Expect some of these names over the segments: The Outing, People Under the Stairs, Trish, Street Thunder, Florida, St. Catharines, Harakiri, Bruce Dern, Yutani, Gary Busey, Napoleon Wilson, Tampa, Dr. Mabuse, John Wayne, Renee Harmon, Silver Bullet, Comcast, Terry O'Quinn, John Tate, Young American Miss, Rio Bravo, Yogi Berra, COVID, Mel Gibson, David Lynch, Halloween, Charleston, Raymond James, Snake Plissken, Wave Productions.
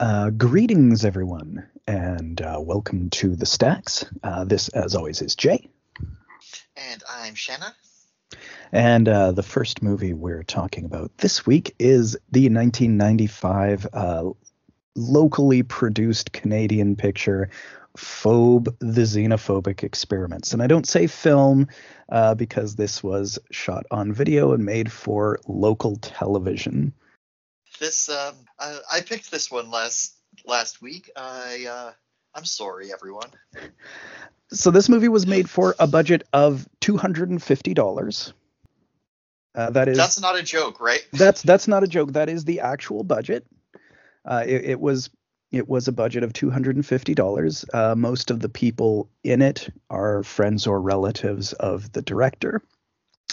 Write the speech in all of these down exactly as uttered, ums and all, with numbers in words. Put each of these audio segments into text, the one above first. Uh, greetings, everyone, and uh, welcome to The Stacks. Uh, this, as always, is Jay. And I'm Shanna. And uh, the first movie we're talking about this week is the nineteen ninety-five uh, locally produced Canadian picture, Phobe the Xenophobic Experiments. And I don't say film uh, because this was shot on video and made for local television. This um, I, I picked this one last last week. I uh, I'm sorry, everyone. So this movie was made for a budget of two hundred fifty dollars. Uh, that is that's not a joke, right? That's that's not a joke. That is the actual budget. Uh, it, it was it was a budget of two hundred fifty dollars. Uh, most of the people in it are friends or relatives of the director.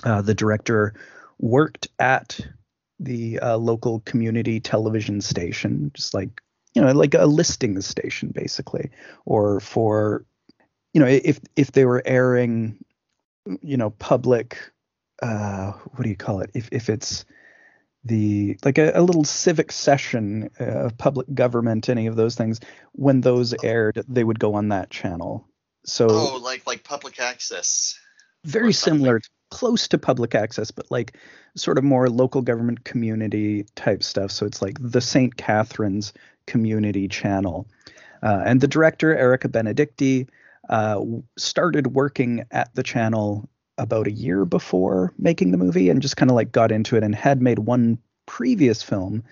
Uh, the director worked at the uh, local community television station, just like, you know, like a listing station, basically, or for, you know, if if they were airing, you know, public, uh, what do you call it? If if it's the, like a, a little civic session uh, of public government, any of those things, when those aired, they would go on that channel. So oh, like like public access. Very similar. Close to public access, but like sort of more local government community type stuff. So it's like the Saint Catharines community channel. Uh, and the director, Erika Benedicti, uh, started working at the channel about a year before making the movie and just kind of like got into it, and had made one previous film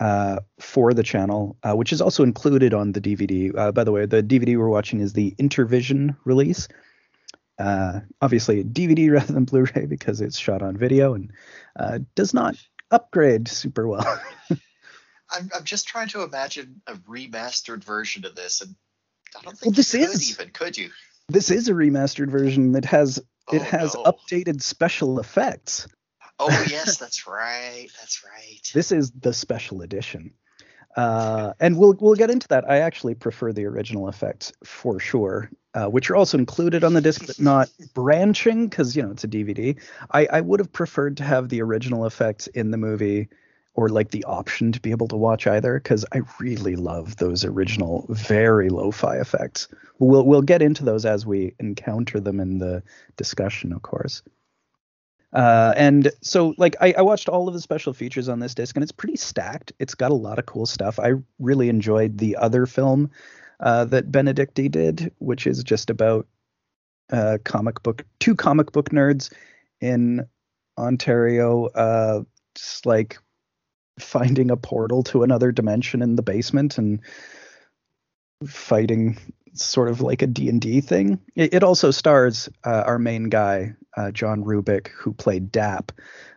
uh, for the channel, uh, which is also included on the D V D. Uh, by the way, the D V D we're watching is the Intervision release. Uh, obviously D V D rather than Blu-ray because it's shot on video and uh, does not upgrade super well. I'm, I'm just trying to imagine a remastered version of this, and I don't think well, this you is, could even, could you? This is a remastered version that has oh, it has no. updated special effects. Oh yes, that's right, that's right. This is the special edition. Uh, and we'll we'll get into that. I actually prefer the original effects for sure, uh, which are also included on the disc, but not branching because, you know, it's a D V D. I, I would have preferred to have the original effects in the movie, or like the option to be able to watch either, because I really love those original very lo-fi effects. We'll we'll get into those as we encounter them in the discussion, of course. Uh, and so like I, I watched all of the special features on this disc, and it's pretty stacked. It's got a lot of cool stuff. I really enjoyed the other film uh, that Benedicti did, which is just about uh, comic book two comic book nerds in Ontario, uh, just like finding a portal to another dimension in the basement and fighting sort of like a D and D thing. It, it also stars uh, our main guy, Uh, John Rubick, who played Dap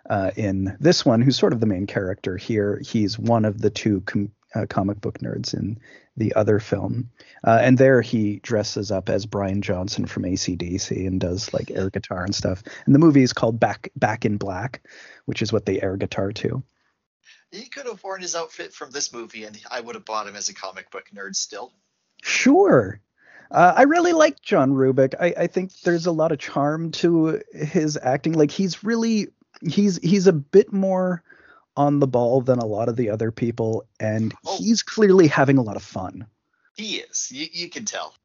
uh, in this one, who's sort of the main character here. He's one of the two com- uh, comic book nerds in the other film. Uh, and there he dresses up as Brian Johnson from A C D C and does like air guitar and stuff. And the movie is called Back Back in Black, which is what they air guitar to. He could have worn his outfit from this movie and I would have bought him as a comic book nerd still. Sure. Uh, I really like John Rubick. I, I think there's a lot of charm to his acting. Like he's really he's he's a bit more on the ball than a lot of the other people, and oh. he's clearly having a lot of fun. He is. You, you can tell.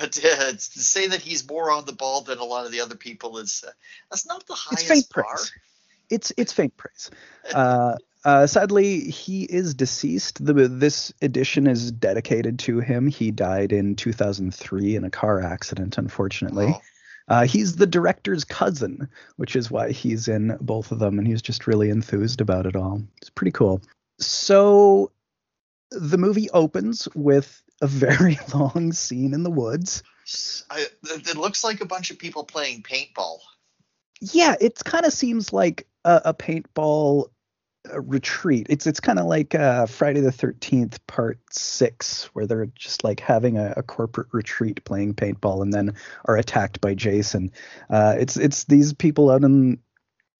But uh, to say that he's more on the ball than a lot of the other people is uh, that's not the highest it's faint bar. Praise. It's it's faint praise. Uh, Uh, sadly, he is deceased. The, this edition is dedicated to him. He died in two thousand three in a car accident, unfortunately. Wow. Uh, he's the director's cousin, which is why he's in both of them, and he's just really enthused about it all. It's pretty cool. So the movie opens with a very long scene in the woods. I, it looks like a bunch of people playing paintball. Yeah, it kind of seems like a, a paintball A retreat. It's it's kind of like uh, Friday the thirteenth part six, where they're just like having a, a corporate retreat playing paintball and then are attacked by Jason. Uh, it's it's these people out in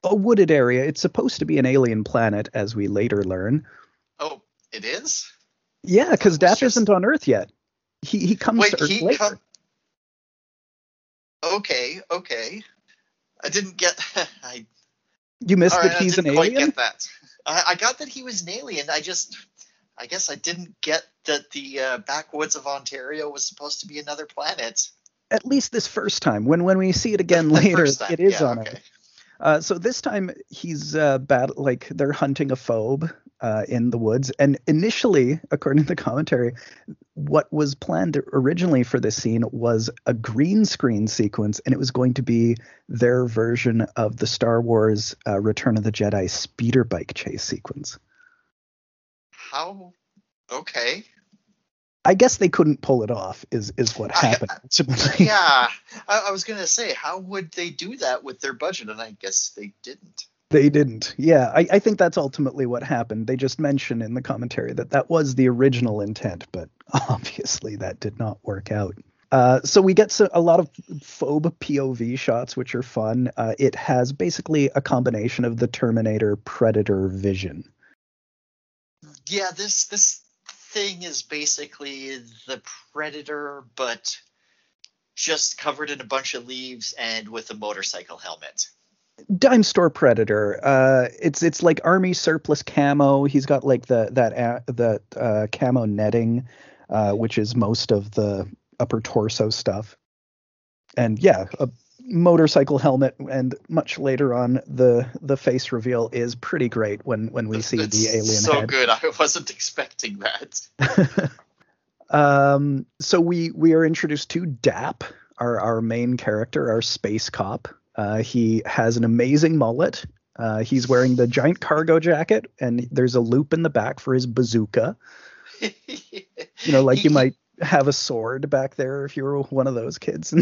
a wooded area. It's supposed to be an alien planet, as we later learn. Oh, it is? Yeah, because Dap just... isn't on Earth yet. He he comes Wait, to Earth later. Com- okay, okay. I didn't get... I... You missed All that right, he's I didn't an alien? Quite get that. I got that he was an alien. I just I guess I didn't get that the uh, backwoods of Ontario was supposed to be another planet. At least this first time. When when we see it again later, time, it is yeah, on okay. it. Uh, so this time he's uh, bad, like they're hunting a phobe uh, in the woods. And initially, according to the commentary, what was planned originally for this scene was a green screen sequence. And it was going to be their version of the Star Wars uh, Return of the Jedi speeder bike chase sequence. How? Okay. I guess they couldn't pull it off is, is what happened. I, I, yeah, I, I was going to say, how would they do that with their budget? And I guess they didn't. They didn't. Yeah, I, I think that's ultimately what happened. They just mentioned in the commentary that that was the original intent, but obviously that did not work out. Uh, so we get so, a lot of phobe P O V shots, which are fun. Uh, it has basically a combination of the Terminator Predator vision. Yeah, this this... thing is basically the Predator, but just covered in a bunch of leaves and with a motorcycle helmet. Dime store Predator. Uh, it's it's like army surplus camo. He's got like the that uh, the uh, camo netting, uh, which is most of the upper torso stuff. And yeah, a motorcycle helmet. And much later on, the the face reveal is pretty great when when we see it's the alien so head. Good. I wasn't expecting that. um so we we are introduced to Dap, our our main character, our space cop. Uh he has an amazing mullet. Uh he's wearing the giant cargo jacket, and there's a loop in the back for his bazooka. You know, like you might have a sword back there if you were one of those kids.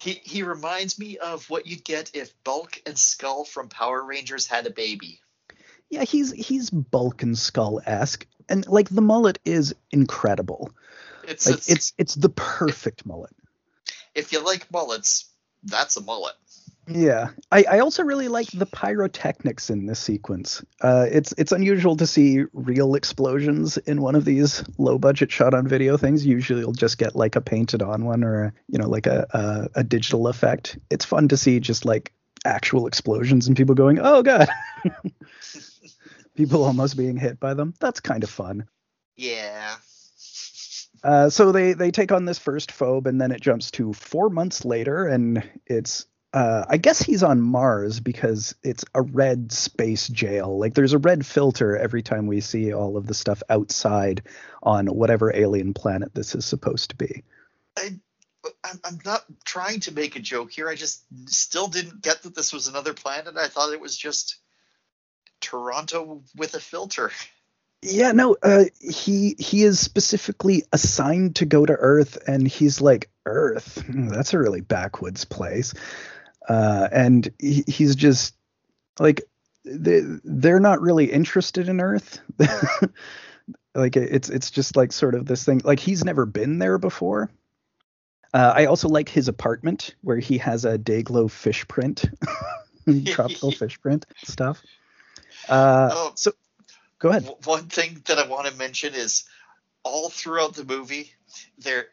He he reminds me of what you'd get if Bulk and Skull from Power Rangers had a baby. Yeah, he's he's Bulk and Skull-esque, and like the mullet is incredible. It's like, it's, it's it's the perfect mullet. If you like mullets, that's a mullet. Yeah, I, I also really like the pyrotechnics in this sequence. Uh, it's it's unusual to see real explosions in one of these low-budget shot-on-video things. Usually, you'll just get like a painted-on one or a, you know, like a, a a digital effect. It's fun to see just like actual explosions and people going, "Oh god!" People almost being hit by them. That's kind of fun. Yeah. Uh, so they they take on this first phobe, and then it jumps to four months later, and it's. Uh, I guess he's on Mars because it's a red space jail. Like there's a red filter every time we see all of the stuff outside on whatever alien planet this is supposed to be. I, I'm not trying to make a joke here. I just still didn't get that this was another planet. I thought it was just Toronto with a filter. Yeah, no, uh, he he is specifically assigned to go to Earth, and he's like, Earth? That's a really backwoods place. Uh, and he, he's just like they, they're not really interested in Earth. Like it's it's just like sort of this thing like he's never been there before. Uh, I also like his apartment where he has a Dayglow fish print, tropical fish print stuff. Uh, oh, so go ahead. W- one thing that I want to mention is all throughout the movie, there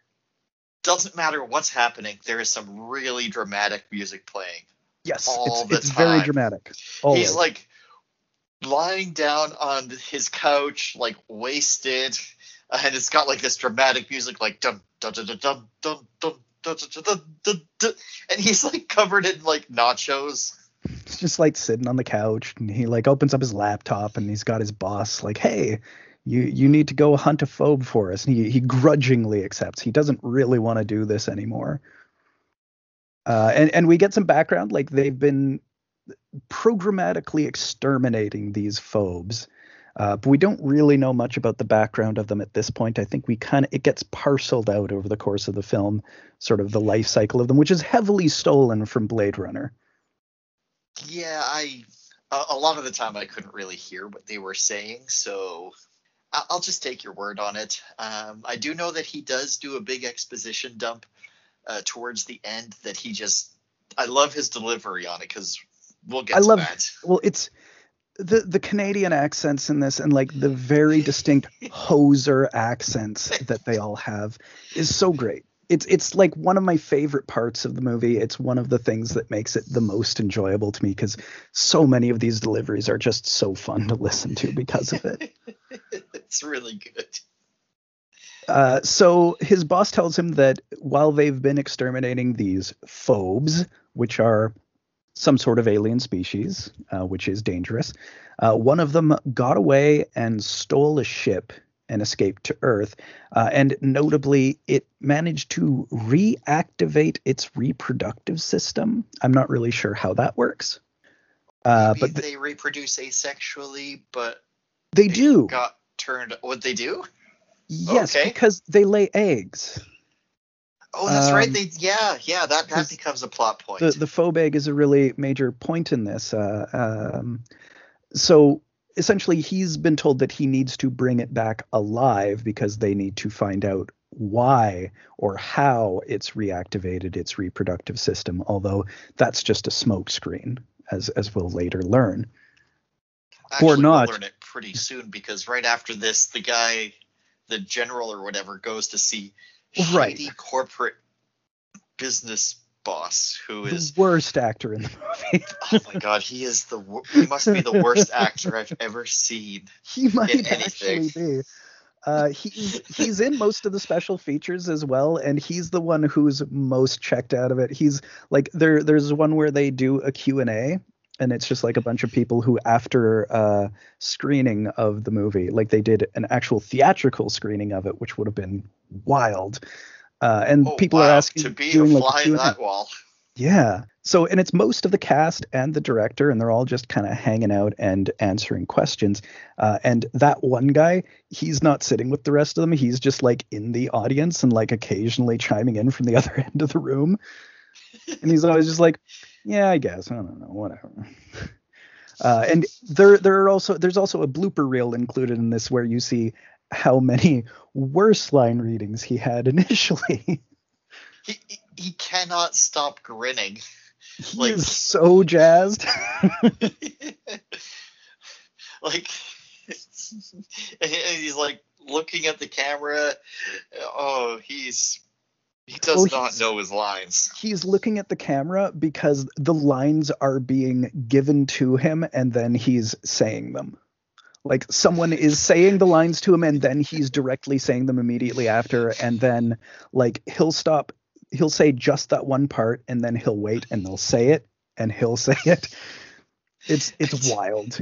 doesn't matter what's happening. There is some really dramatic music playing. Yes, all it's, it's very dramatic. Always. He's like lying down on his couch, like wasted, and it's got like this dramatic music, like dum dum dum dum dum dum dum dum dum dum, and he's like covered in like nachos. He's just like sitting on the couch, and he like opens up his laptop, and he's got his boss like, "Hey, you you need to go hunt a phobe for us." And he he grudgingly accepts. He doesn't really want to do this anymore. Uh, and and we get some background, like they've been programmatically exterminating these phobes, uh, but we don't really know much about the background of them at this point. I think we kind of it gets parceled out over the course of the film, sort of the life cycle of them, which is heavily stolen from Blade Runner. Yeah, I uh, a lot of the time I couldn't really hear what they were saying, so I'll just take your word on it. Um, I do know that he does do a big exposition dump uh, towards the end that he just – I love his delivery on it because we'll get I to love, that. Well, it's the, the Canadian accents in this and like the very distinct hoser accents that they all have is so great. It's it's like one of my favorite parts of the movie. It's one of the things that makes it the most enjoyable to me because so many of these deliveries are just so fun to listen to because of it. It's really good. Uh, so his boss tells him that while they've been exterminating these phobes, which are some sort of alien species, uh, which is dangerous, uh, one of them got away and stole a ship and escaped to Earth. Uh, and notably, it managed to reactivate its reproductive system. I'm not really sure how that works. Uh, Maybe but th- they reproduce asexually, but they, they do. Got turned. What they do? Yes, okay. Because they lay eggs. Oh, that's um, right. They yeah, yeah. That that becomes a plot point. The, the phobe egg is a really major point in this. Uh, um, so essentially, he's been told that he needs to bring it back alive because they need to find out why or how it's reactivated its reproductive system. Although that's just a smokescreen, as as we'll later learn. Actually, or not. We'll learn it pretty soon, because right after this, the guy, the general or whatever, goes to see shady right. corporate business boss who is the worst actor in the movie. Oh my god, he is the wor- he must be the worst actor I've ever seen. He might in anything. actually be. Uh, he's he's in most of the special features as well, and he's the one who's most checked out of it. He's like there. There's one where they do a Q and A. And it's just like a bunch of people who, after uh, screening of the movie, like they did an actual theatrical screening of it, which would have been wild. Uh, and oh, people wow. are asking to be doing a fly like, in that wall. Yeah. So, and it's most of the cast and the director, and they're all just kind of hanging out and answering questions. Uh, and that one guy, he's not sitting with the rest of them. He's just like in the audience and like occasionally chiming in from the other end of the room. And he's always just like, yeah, I guess. I don't know. Whatever. Uh, and there, there are also there's also a blooper reel included in this where you see how many worse line readings he had initially. He he cannot stop grinning. He like, is so jazzed. Like, and he's like looking at the camera. Oh, he's. He does oh, not know his lines. He's looking at the camera because the lines are being given to him and then he's saying them. Like someone is saying the lines to him and then he's directly saying them immediately after. And then like he'll stop. He'll say just that one part and then he'll wait and they'll say it and he'll say it. It's it's wild.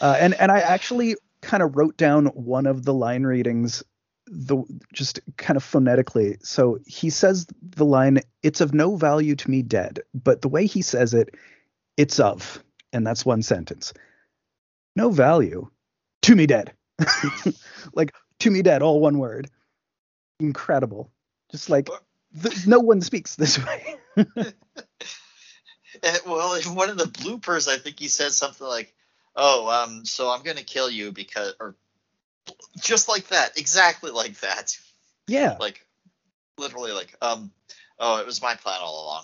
Uh, and, and I actually kind of wrote down one of the line readings The just kind of phonetically. So he says the line, "It's of no value to me dead," but the way he says it, "It's of," and that's one sentence. "No value to me dead." Like, to me dead, all one word. Incredible. Just like th- no one speaks this way. Well, in one of the bloopers, I think he says something like, "Oh, um, so I'm gonna kill you because," or just like that, exactly like that. Yeah. Like, literally like, um, oh, it was my plan all along.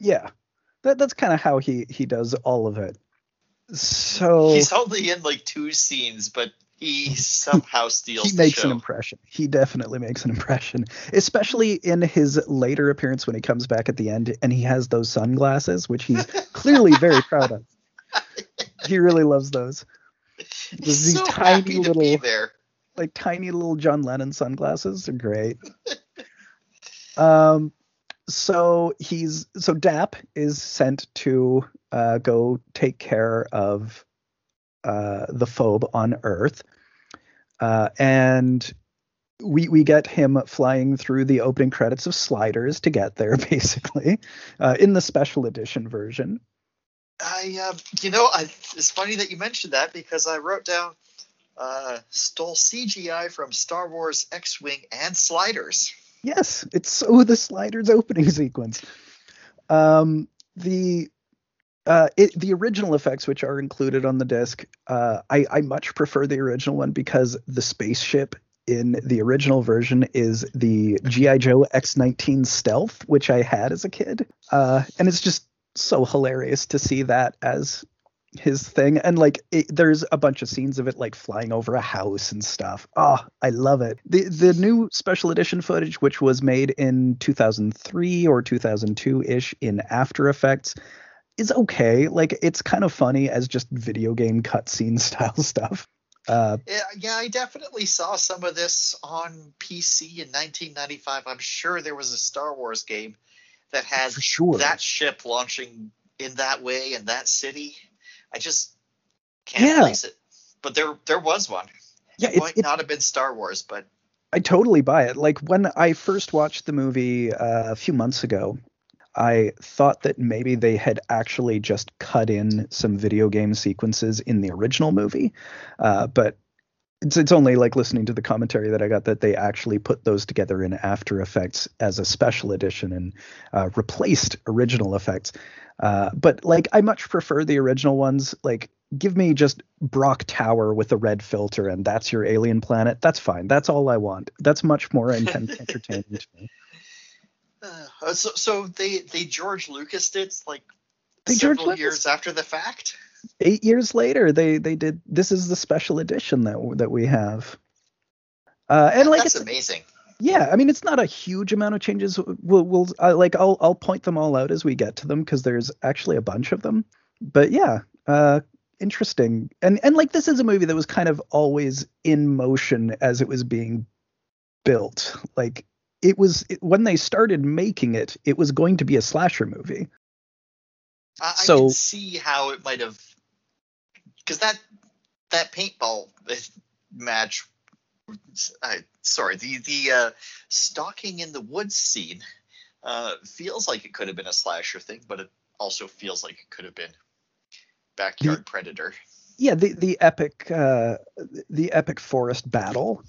Yeah. That That's kind of how he, he does all of it. So he's only in like two scenes, but he somehow steals he the makes show. An impression. He definitely makes an impression, especially in his later appearance when he comes back at the end and he has those sunglasses, which he's clearly very proud of. He really loves those. He's these so tiny little, like tiny little John Lennon sunglasses are great. um, so he's so Dap is sent to uh, go take care of uh, the phobe on Earth, uh, and we we get him flying through the opening credits of Sliders to get there, basically, uh, in the special edition version. I, uh, you know, I, it's funny that you mentioned that because I wrote down uh, stole C G I from Star Wars X-Wing and Sliders. Yes, it's so the Sliders opening sequence. Um, the uh, it, the original effects, which are included on the disc, uh, I, I much prefer the original one because the spaceship in the original version is the G I. Joe X nineteen Stealth, which I had as a kid. Uh, and it's just so hilarious to see that as his thing. And like it, there's a bunch of scenes of it like flying over a house and stuff. Oh, I love it. The the new special edition footage, which was made in two thousand three or two thousand two-ish in After Effects, is okay. Like it's kind of funny as just video game cutscene style stuff. Uh, yeah, I definitely saw some of this on P C in nineteen ninety-five. I'm sure there was a Star Wars game that had sure. that ship launching in that way in that city. I just can't yeah. place it. But there there was one. Yeah, it, it might it, not have been Star Wars, but... I totally buy it. Like, when I first watched the movie uh, a few months ago, I thought that maybe they had actually just cut in some video game sequences in the original movie. Uh, but it's, it's only like listening to the commentary that I got that they actually put those together in After Effects as a special edition and uh, replaced original effects. Uh, but like, I much prefer the original ones. Like, give me just Brock Tower with a red filter and that's your alien planet. That's fine. That's all I want. That's much more intense entertaining to me. Uh, so, so they they George Lucas did like they several George years Lucas. after the fact. Eight years later, they they did. This is the special edition that that we have. Uh, and yeah, like that's it's amazing. Yeah, I mean it's not a huge amount of changes. We'll we'll uh, like I'll I'll point them all out as we get to them because there's actually a bunch of them. But yeah, uh, interesting. And and like this is a movie that was kind of always in motion as it was being built. Like. It was it, when they started making it, it was going to be a slasher movie. I, so, I can see how it might have, because that that paintball match. I, sorry, the the uh, stalking in the woods scene uh, feels like it could have been a slasher thing, but it also feels like it could have been backyard the, predator. Yeah, the the epic uh, the epic forest battle.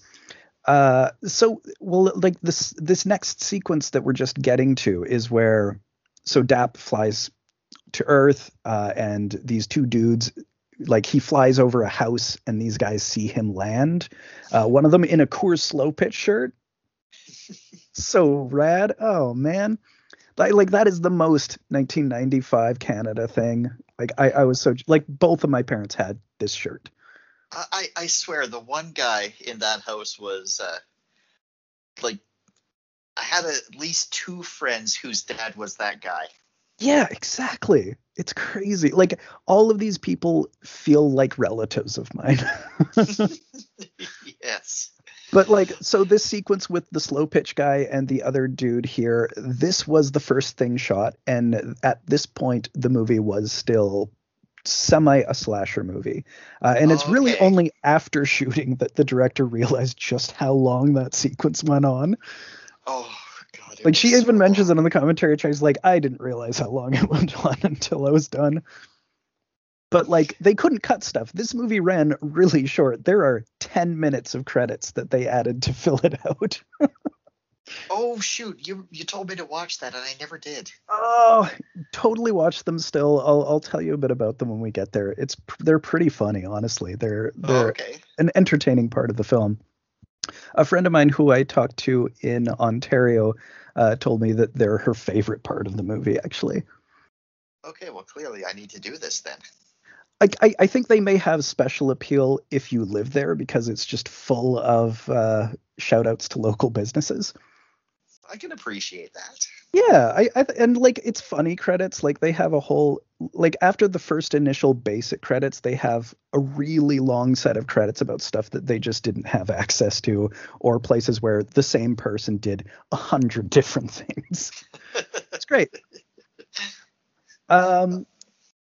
Uh, so, well, like this, this next sequence that we're just getting to is where, so Dap flies to Earth, uh, and these two dudes, like he flies over a house and these guys see him land, uh, one of them in a Coors Slow Pitch shirt. So rad. Oh man. Like, like that is the most nineteen ninety-five Canada thing. Like I, I was so like both of my parents had this shirt. I, I swear the one guy in that house was uh, like I had at least two friends whose dad was that guy. Yeah, exactly. It's crazy. Like all of these people feel like relatives of mine. Yes. But like so this sequence with the slow pitch guy and the other dude here, this was the first thing shot. And at this point, the movie was still semi a slasher movie, uh, and it's okay. really only after shooting that the director realized just how long that sequence went on. Oh god! Like she so even long. mentions it on the commentary track. She's like, I didn't realize how long it went on until I was done. But like they couldn't cut stuff. This movie ran really short. There are ten minutes of credits that they added to fill it out. Oh shoot! You you told me to watch that, and I never did. Oh, totally watch them still. I'll I'll tell you a bit about them when we get there. It's they're pretty funny, honestly. They're they're oh, okay. an entertaining part of the film. A friend of mine who I talked to in Ontario uh, told me that they're her favorite part of the movie, actually. Okay, well clearly I need to do this then. I I, I think they may have special appeal if you live there because it's just full of uh, shout outs to local businesses. I can appreciate that. Yeah, I, I and like it's funny credits. Like they have a whole like after the first initial basic credits, they have a really long set of credits about stuff that they just didn't have access to, or places where the same person did a hundred different things. It's great. Um,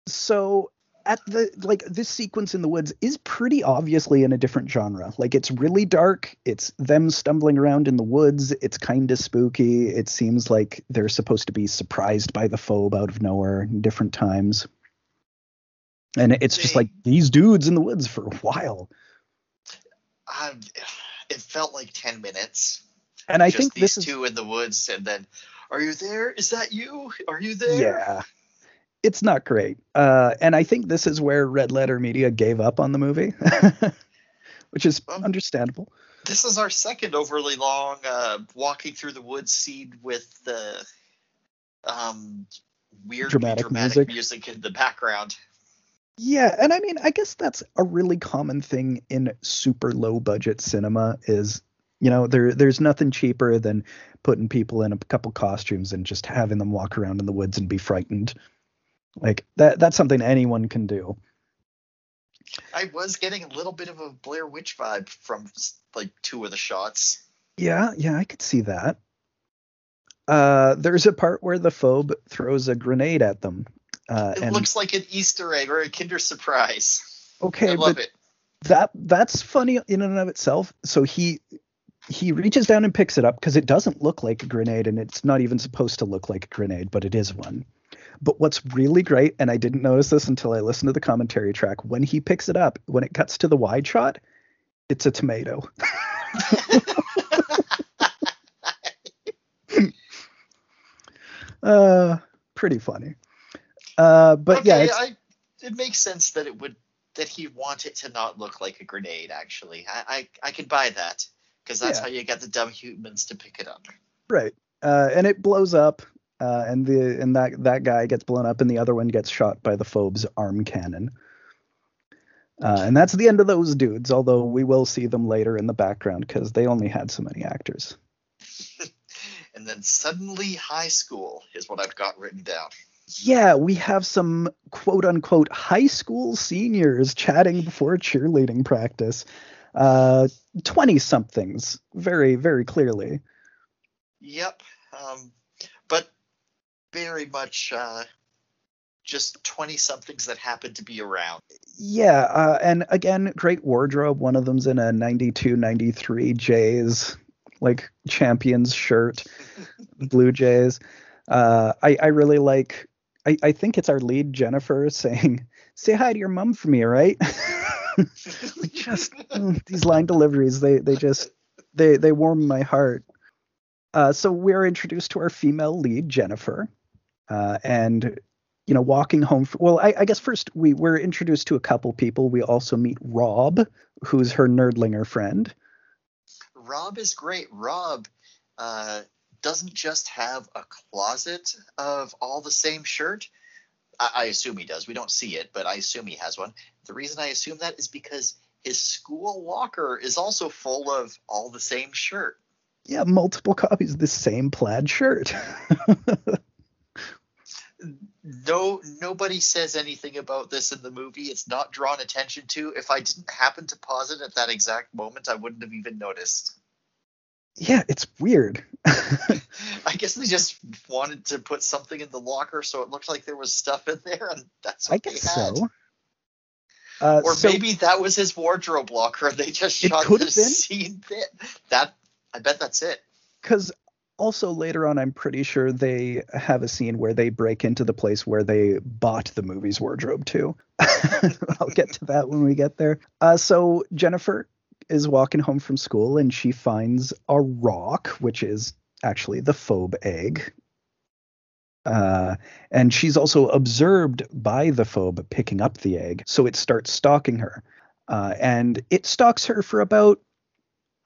so at the like this sequence in the woods is pretty obviously in a different genre. Like it's really dark. It's them stumbling around in the woods. It's kind of spooky. It seems like they're supposed to be surprised by the phobe out of nowhere in different times. And it's just like these dudes in the woods for a while. Um, it felt like ten minutes. And I just think these this two is, in the woods and then, are you there? Is that you? Are you there? Yeah. It's not great. Uh, and I think this is where Red Letter Media gave up on the movie, which is um, understandable. This is our second overly long uh, walking through the woods scene with the um, weird dramatic, dramatic music. music in the background. Yeah, and I mean, I guess that's a really common thing in super low budget cinema is, you know, there there's nothing cheaper than putting people in a couple costumes and just having them walk around in the woods and be frightened. Like that that's something anyone can do. I was getting a little bit of a Blair Witch vibe from like two of the shots. Yeah, yeah, I could see that. Uh, there's a part where the phobe throws a grenade at them. Uh, it and, looks like an Easter egg or a Kinder Surprise. Okay, I love but it. That that's funny in and of itself. So he he reaches down and picks it up because it doesn't look like a grenade, and it's not even supposed to look like a grenade, but it is one. But what's really great, and I didn't notice this until I listened to the commentary track, when he picks it up, when it cuts to the wide shot, it's a tomato. uh, pretty funny. Uh, but okay, yeah, I, it makes sense that it would that he wanted to not look like a grenade. Actually, I I, I could buy that because that's yeah. how you get the dumb humans to pick it up. Right, uh, and it blows up. Uh, and the and that, that guy gets blown up, and the other one gets shot by the phobe's arm cannon. Uh, and that's the end of those dudes, although we will see them later in the background because they only had so many actors. And then suddenly high school is what I've got written down. Yeah, we have some quote-unquote high school seniors chatting before cheerleading practice. Uh, twenty-somethings, very, very clearly. Yep, um, but... very much uh, just twenty-somethings that happened to be around. Yeah, uh, and again, great wardrobe. One of them's in a ninety-two ninety-three Jays, like Champions shirt, Blue Jays. Uh, I, I really like, I, I think it's our lead, Jennifer, saying, say hi to your mom for me, right? Just these line deliveries, they, they just, they, they warm my heart. Uh, so we're introduced to our female lead, Jennifer. Uh, and, you know, walking home. For, well, I, I guess first we were introduced to a couple people. We also meet Rob, who's her nerdlinger friend. Rob is great. Rob uh, doesn't just have a closet of all the same shirt. I, I assume he does. We don't see it, but I assume he has one. The reason I assume that is because his school locker is also full of all the same shirt. Yeah, multiple copies of the same plaid shirt. No, nobody says anything about this in the movie. It's not drawn attention to. If I didn't happen to pause it at that exact moment, I wouldn't have even noticed. Yeah, it's weird. I guess they just wanted to put something in the locker so it looked like there was stuff in there, and that's what I guess they had. So. Uh, or so maybe that was his wardrobe locker. They just shot the scene there. That. I bet that's it. Because also later on, I'm pretty sure they have a scene where they break into the place where they bought the movie's wardrobe too. I'll get to that when we get there. Uh, so Jennifer is walking home from school and she finds a rock, which is actually the phobe egg. Uh, and she's also observed by the phobe picking up the egg. So it starts stalking her. Uh, and it stalks her for about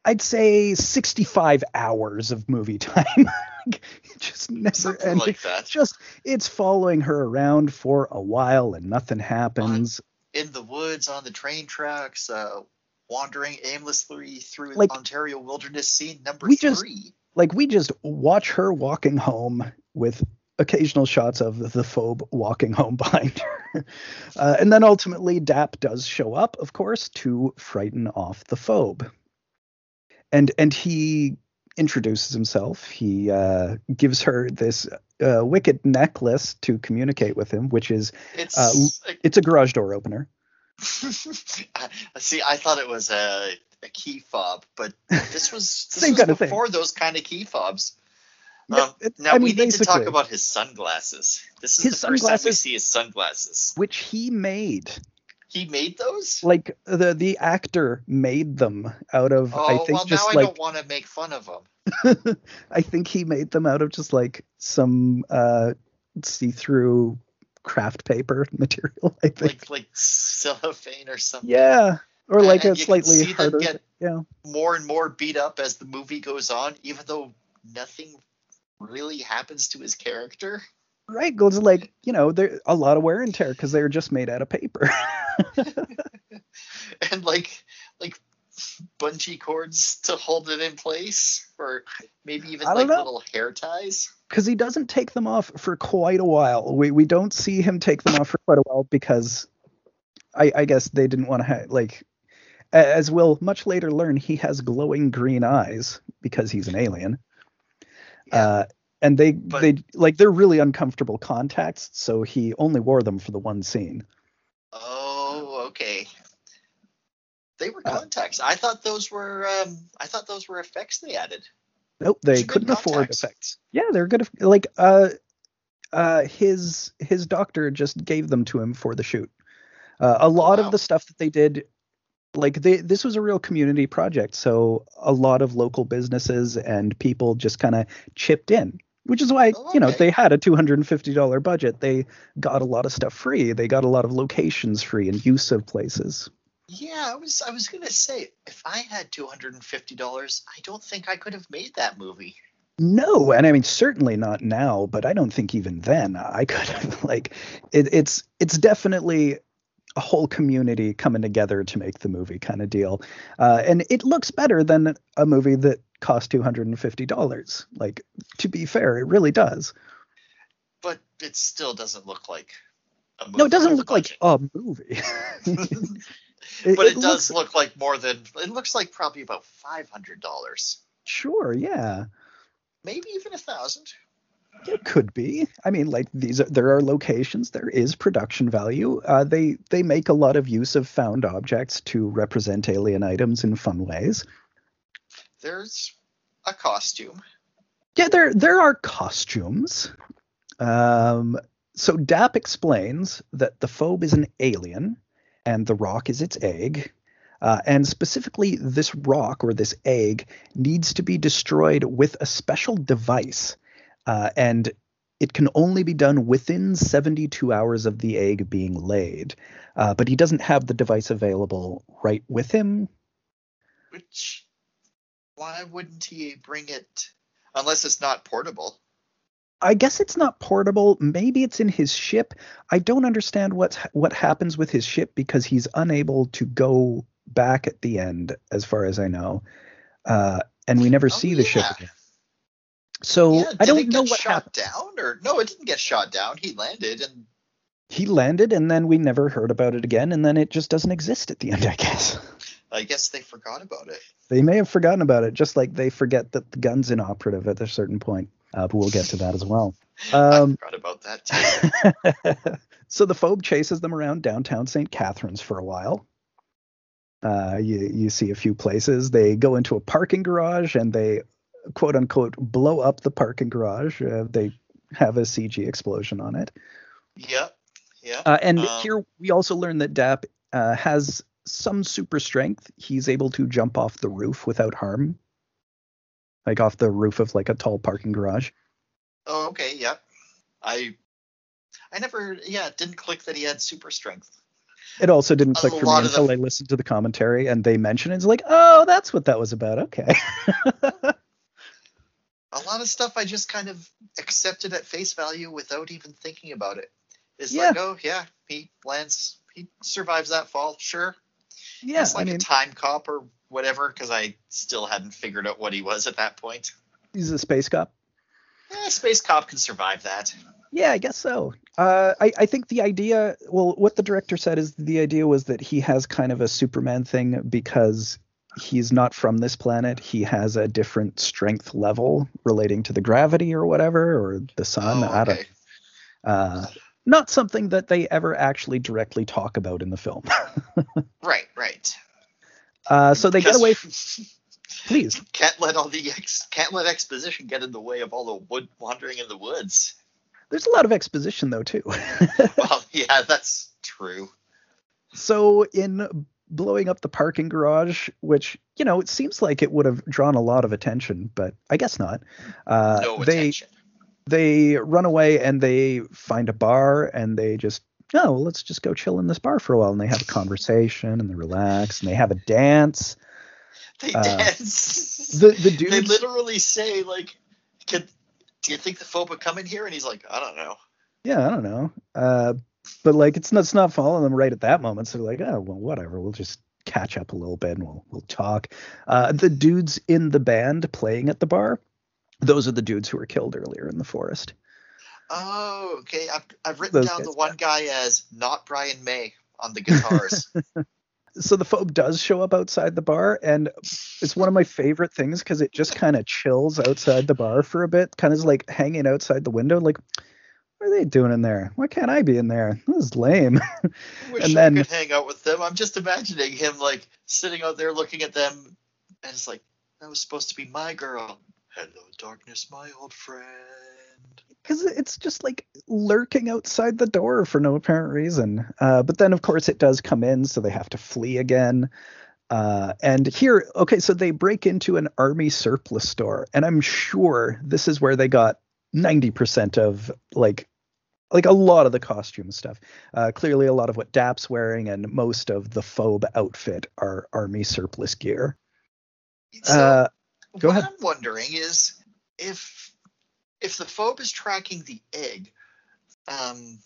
I'd say sixty-five hours of movie time. It just never ends. Like that. Just it's following her around for a while and nothing happens. On, in the woods, on the train tracks, uh, wandering aimlessly through like, the Ontario wilderness. Scene number we three. Just, like we just watch her walking home with occasional shots of the phobe walking home behind her, uh, and then ultimately Dap does show up, of course, to frighten off the phobe. And and he introduces himself. He uh, gives her this uh, wicked necklace to communicate with him, which is it's, uh, it's a garage door opener. See, I thought it was a, a key fob, but this was, this Same was kind of before thing. Those kind of key fobs. Um, yeah, it, now I we mean, need to talk about his sunglasses. This is his the first time we see his sunglasses, which he made. He made those? Like, the the actor made them out of, oh, I think, well, just like... Oh, well, now I don't want to make fun of them. I think he made them out of just, like, some uh, see-through craft paper material, I think. Like, like cellophane or something. Yeah, or like and a slightly harder... You get yeah. more and more beat up as the movie goes on, even though nothing really happens to his character. Right, goes like, you know, there a lot of wear and tear because they were just made out of paper. And like like bungee cords to hold it in place, or maybe even like know. Little hair ties. Because he doesn't take them off for quite a while. We we don't see him take them off for quite a while because I, I guess they didn't want to ha- like, as we'll much later learn, he has glowing green eyes because he's an alien. Yeah. Uh, and they, but, they like, they're really uncomfortable contacts. So he only wore them for the one scene. Oh, okay. They were contacts. Uh, I thought those were, um, I thought those were effects they added. Nope. They couldn't afford effects. Yeah. They're good. Like, uh, uh, his, his doctor just gave them to him for the shoot. Uh, a lot wow. of the stuff that they did, like they, this was a real community project. So a lot of local businesses and people just kind of chipped in, which is why, oh, okay. you know, they had a two hundred fifty dollars budget. They got a lot of stuff free. They got a lot of locations free and use of places. Yeah, I was I was going to say, if I had two hundred fifty dollars, I don't think I could have made that movie. No, and I mean, certainly not now, but I don't think even then I could have, like, it, it's it's definitely a whole community coming together to make the movie kind of deal. Uh, and it looks better than a movie that cost two hundred fifty dollars. Like, to be fair, it really does. But it still doesn't look like a movie. No, it doesn't look like a movie. It, but it, it does looks, look like more than it looks like probably about five hundred dollars. Sure, yeah, maybe even a thousand. It could be. I mean, like these, are, there are locations. There is production value. Uh, they they make a lot of use of found objects to represent alien items in fun ways. There's a costume. Yeah, there there are costumes. Um, so Dapp explains that the Phobe is an alien. And the rock is its egg. Uh, and specifically, this rock or this egg needs to be destroyed with a special device. Uh, and it can only be done within seventy-two hours of the egg being laid. Uh, but he doesn't have the device available right with him. Which, why wouldn't he bring it? Unless it's not portable. I guess it's not portable. Maybe it's in his ship. I don't understand what's, what happens with his ship because he's unable to go back at the end, as far as I know. Uh, and we never oh, see the yeah. ship again. So yeah, I don't know what happened. Did it get shot down? Or, no, it didn't get shot down. He landed. and He landed, and then we never heard about it again, and then it just doesn't exist at the end, I guess. I guess they forgot about it. They may have forgotten about it, just like they forget that the gun's inoperative at a certain point. Uh, but we'll get to that as well. Um, I forgot about that too. So the Phobe chases them around downtown Saint Catharines for a while. Uh, you, you see a few places. They go into a parking garage and they, quote unquote, blow up the parking garage. Uh, they have a C G explosion on it. Yeah, yeah. Uh, and um, here we also learn that Dapp uh, has some super strength. He's able to jump off the roof without harm. Like off the roof of like a tall parking garage. Oh, okay, yeah. I I never, yeah, it didn't click that he had super strength. It also didn't click for me until I listened to the commentary and they mentioned it. It's like, oh, that's what that was about. Okay. A lot of stuff I just kind of accepted at face value without even thinking about it. It's yeah. like, oh, yeah, he lands, he survives that fall, sure. Yeah, it's like I mean, a time cop or whatever, because I still hadn't figured out what he was at that point. He's a space cop. Eh, space cop can survive that. Yeah, I guess so. Uh, I, I think the idea, well, what the director said is the idea was that he has kind of a Superman thing because he's not from this planet. He has a different strength level relating to the gravity or whatever, or the sun. Oh, okay. I don't, uh, not something that they ever actually directly talk about in the film. Right, right. Uh, so they because, get away from. Please can't let all the ex, can't let exposition get in the way of all the wood wandering in the woods. There's a lot of exposition though too. Well, yeah, that's true. So in blowing up the parking garage, which you know it seems like it would have drawn a lot of attention, but I guess not. Uh, no attention. They they run away and they find a bar and they just. No, let's just go chill in this bar for a while. And they have a conversation and they relax and they have a dance. They uh, dance. The, the dudes, they literally say, like, Can, do you think the Phobe would come in here? And he's like, I don't know. Yeah, I don't know. Uh, but, like, it's not, it's not following them right at that moment. So they're like, oh, well, whatever. We'll just catch up a little bit and we'll, we'll talk. Uh, the dudes in the band playing at the bar, those are the dudes who were killed earlier in the forest. Oh, okay. I've I've written Those down the one guy as not Brian May. on the guitars. So the Phobe does show up outside the bar, and it's one of my favorite things because it just kind of chills outside the bar for a bit, kind of like hanging outside the window, like, what are they doing in there? Why can't I be in there? This is lame. I wish and then, I could hang out with them. I'm just imagining him like sitting out there looking at them, and it's like, that was supposed to be my girl. Hello, darkness, my old friend. Because it's just like lurking outside the door for no apparent reason. Uh, but then, of course, it does come in, so they have to flee again. Uh, and here, okay, so they break into an army surplus store. And I'm sure this is where they got ninety percent of, like, like a lot of the costume stuff. Uh, clearly, a lot of what Dap's wearing and most of the Phobe outfit are army surplus gear. So uh, go what ahead. I'm wondering is if... If the Phobe is tracking the egg, um,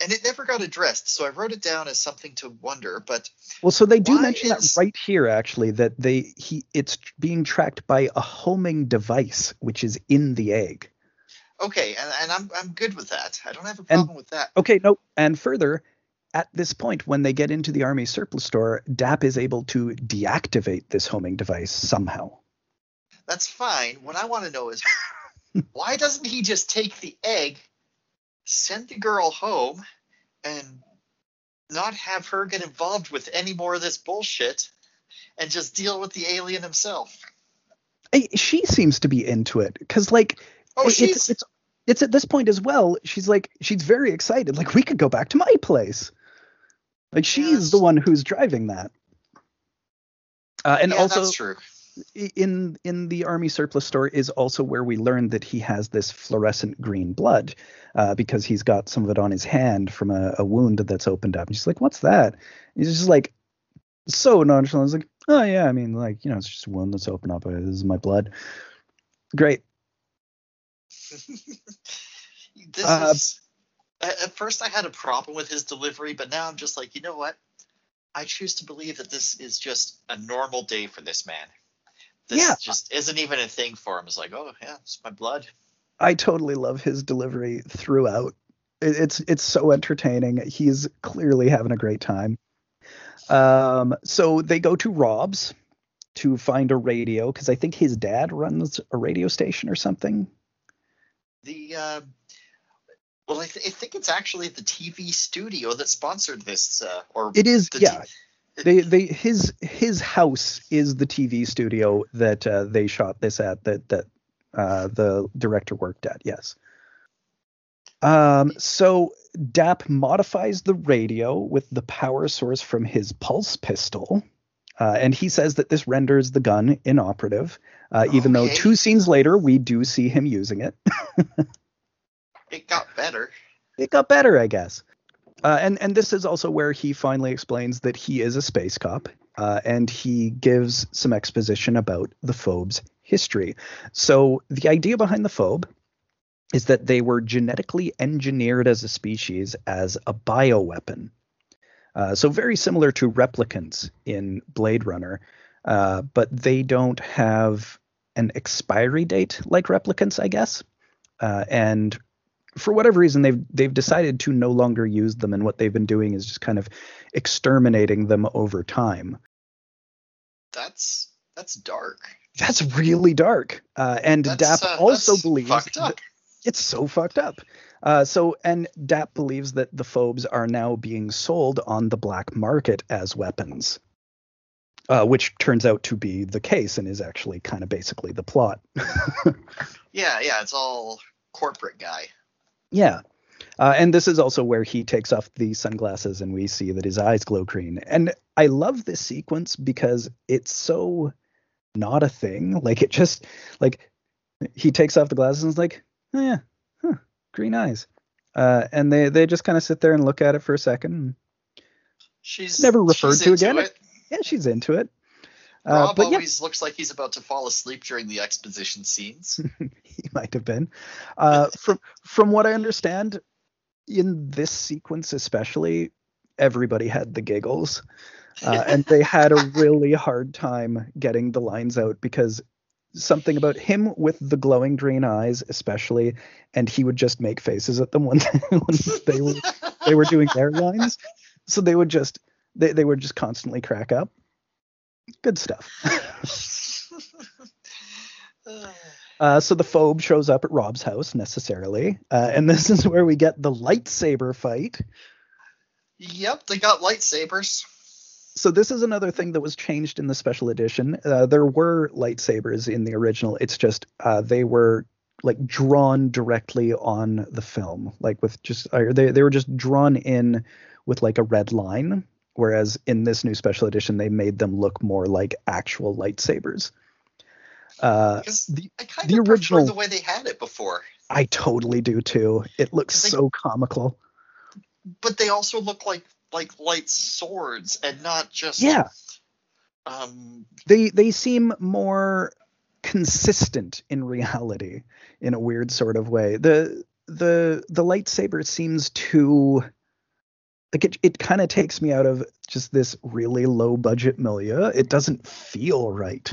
and it never got addressed, so I wrote it down as something to wonder. But well, so they do mention is... that right here, actually, that they he it's being tracked by a homing device which is in the egg. Okay, and, and I'm I'm good with that. I don't have a problem and, with that. Okay, no, and further, at this point, when they get into the army surplus store, Dap is able to deactivate this homing device somehow. That's fine. What I want to know is. Why doesn't he just take the egg, send the girl home, and not have her get involved with any more of this bullshit and just deal with the alien himself? I, she seems to be into it because, like, oh, it, she's... It's, it's, it's at this point as well. She's like, she's very excited. Like, we could go back to my place. Like, she's yes. the one who's driving that. Uh, and yeah, also, that's true. In in the army surplus store is also where we learned that he has this fluorescent green blood uh, because he's got some of it on his hand from a, a wound that's opened up. And she's like, what's that? And he's just like, so nonchalant. He's like, oh, yeah, I mean, like, you know, it's just a wound that's opened up. This is my blood. Great. this uh, is, at first I had a problem with his delivery, but now I'm just like, you know what? I choose to believe that this is just a normal day for this man. This yeah. just isn't even a thing for him. It's like, oh, yeah, it's my blood. I totally love his delivery throughout. It's it's so entertaining. He's clearly having a great time. Um, so they go to Rob's to find a radio, because I think his dad runs a radio station or something. The uh, Well, I, th- I think it's actually the T V studio that sponsored this. Uh, or It is, the yeah. T- They, they, his, his house is the T V studio that uh, they shot this at, that that uh, the director worked at. Yes. Um. So Dap modifies the radio with the power source from his pulse pistol, uh, and he says that this renders the gun inoperative. Uh, okay. Even though two scenes later we do see him using it. It got better. It got better, I guess. Uh, and, and this is also where he finally explains that he is a space cop, uh, and he gives some exposition about the Phobe's history. So the idea behind the Phobe is that they were genetically engineered as a species as a bioweapon. Uh, so very similar to replicants in Blade Runner, uh, but they don't have an expiry date like replicants, I guess, uh, and for whatever reason, they've they've decided to no longer use them, and what they've been doing is just kind of exterminating them over time. That's that's dark. That's really dark. Uh, and that's, Dap uh, also believes fucked up. It's so fucked up. Uh, so and Dap believes that the Phobes are now being sold on the black market as weapons, uh, which turns out to be the case and is actually kind of basically the plot. yeah, yeah, it's all corporate guy. Yeah. Uh, and this is also where he takes off the sunglasses and we see that his eyes glow green. And I love this sequence because it's so not a thing. Like it just like he takes off the glasses and is like, oh, yeah, huh, green eyes. Uh, and they, they just kind of sit there and look at it for a second. She's never referred she's to again. It. Yeah, she's into it. Uh, Rob but always yeah. looks like he's about to fall asleep during the exposition scenes. He might have been. Uh, from from what I understand, in this sequence especially, everybody had the giggles. Uh, and they had a really hard time getting the lines out because something about him with the glowing green eyes especially, and he would just make faces at them when they, when they, were, they were doing their lines. So they would just they, they would just constantly crack up. Good stuff. Uh, so the phobe shows up at Rob's house necessarily, uh, and this is where we get the lightsaber fight. Yep, they got lightsabers. So this is another thing that was changed in the special edition. Uh, there were lightsabers in the original. It's just uh, they were like drawn directly on the film, like with just uh, they they were just drawn in with like a red line. Whereas in this new special edition, they made them look more like actual lightsabers. Uh, the, I kind the of original the way they had it before. I totally do too. It looks they, so comical. But they also look like like light swords and not just yeah. Um, they they seem more consistent in reality in a weird sort of way. The the the lightsaber seems to. Like it, it kind of takes me out of just this really low budget milieu. It doesn't feel right.